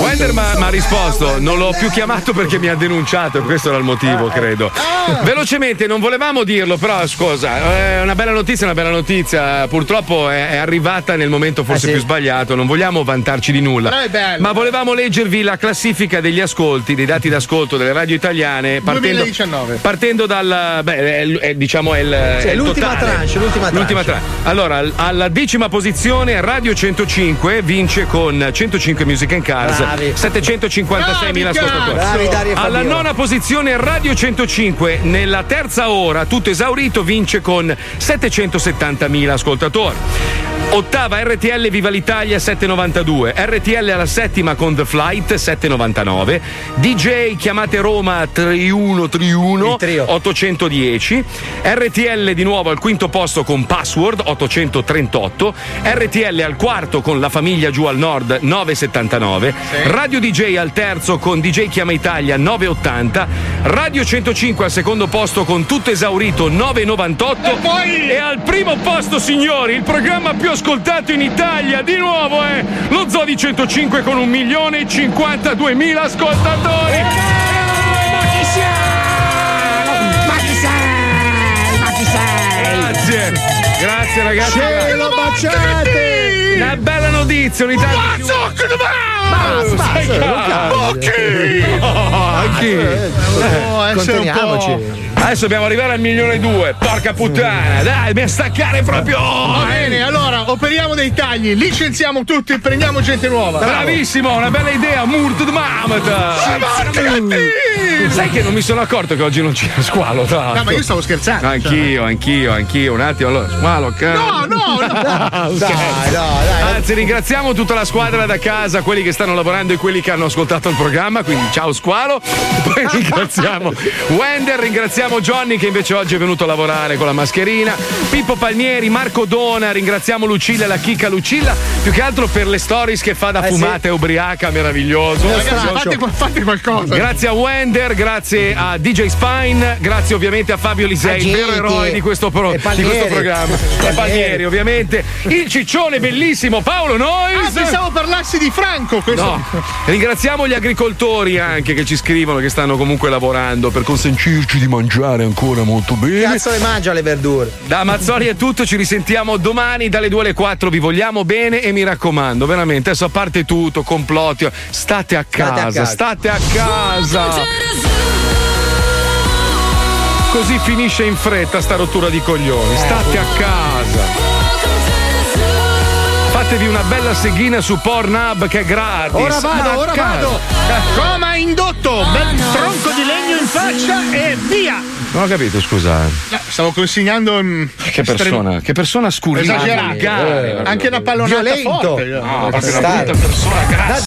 Wender mi ha risposto, non l'ho più chiamato perché mi ha denunciato, questo era il motivo, credo. Velocemente, non volevamo dirlo, però scusa, è una bella notizia, una bella notizia. Purtroppo è arrivata nel momento forse eh sì. più sbagliato, non vogliamo vantarci di nulla. Ma volevamo leggervi la classifica degli ascolti, dei dati d'ascolto delle radio italiane. Partendo, duemiladiciannove. Partendo dal, beh, è, è, diciamo è il, sì, è l'ultima totale. Tranche, l'ultima tranche. L'ultima tranche. Allora, alla decima posizione Radio centocinque vince con centocinque Music and Cars, settecentocinquantaseimila ascoltatori. Bravi, alla nona posizione Radio centocinque nella terza ora tutto esaurito vince con settecentosettantamila ascoltatori. Ottava R T L Viva l'Italia settecentonovantadue, R T L alla settima con The Flight settecentonovantanove, D J Chiamate Roma trentuno trentuno ottocentodieci, R T L di nuovo al quinto posto con Password ottocentotrentotto, R T L al quarto con La Famiglia Giù al Nord novecentosettantanove, sì. Radio D J al terzo con D J Chiama Italia novecentottanta, Radio centocinque al secondo posto con Tutto Esaurito novecentonovantotto e, poi... e al primo posto signori il programma più ascoltato in Italia di nuovo è Lo Zoo di centocinque con un milione e cinquantaduemila ascoltatori. Eh, ma chi sei? Ma chi sei? Ma chi sei? Grazie, grazie ragazzi. Ce lo baciate! Una bella notizia, un'Italia. Basta! Adesso dobbiamo arrivare al milione e due. Porca puttana, dai, mi staccare proprio. Va bene, allora operiamo dei tagli, licenziamo tutti e prendiamo gente nuova. Bravissimo, una bella idea. Murtud Mamata. Sai che non mi sono accorto che oggi non c'era Squalo. No, ma io stavo scherzando. Anch'io, anch'io, anch'io. Un attimo, allora Squalo. No, no, no. Dai, dai. Anzi, ringraziamo tutta la squadra da casa, quelli che stanno lavorando e quelli che hanno ascoltato il programma. Quindi ciao Squalo. Poi ringraziamo Wender, ringraziamo Johnny che invece oggi è venuto a lavorare con la mascherina, Pippo Palmieri, Marco Dona, ringraziamo Lucilla, la chicca Lucilla, più che altro per le stories che fa da eh fumata e sì. ubriaca, meraviglioso. Eh, ragazzi, fate, fate qualcosa. Grazie a Wender, grazie a D J Spine, grazie ovviamente a Fabio Alisei, il vero eroe di questo, pro, di questo programma. E Palmieri, ovviamente. Il ciccione bellissimo Paolo Noise. Ah, pensavo parlassi di Franco. Questo. No. Ringraziamo gli agricoltori anche che ci scrivono, che stanno comunque lavorando per consentirci di mangiare ancora molto bene. Cazzo le mangia le verdure. Da Mazzoli è tutto, ci risentiamo domani dalle due alle quattro, vi vogliamo bene e mi raccomando veramente adesso a parte tutto complotti, state a casa, state a casa, state a casa. Così finisce in fretta sta rottura di coglioni, state a casa. Fatevi una bella seghina su Pornhub che è gratis. Ora vado, ora vado. Coma indotto, bel tronco di legno in faccia e via. Non ho capito, scusa. Stavo consigliando. Che persona, che persona scurrile. Esagerata. Anche una pallonata forte. No, proprio una brutta persona.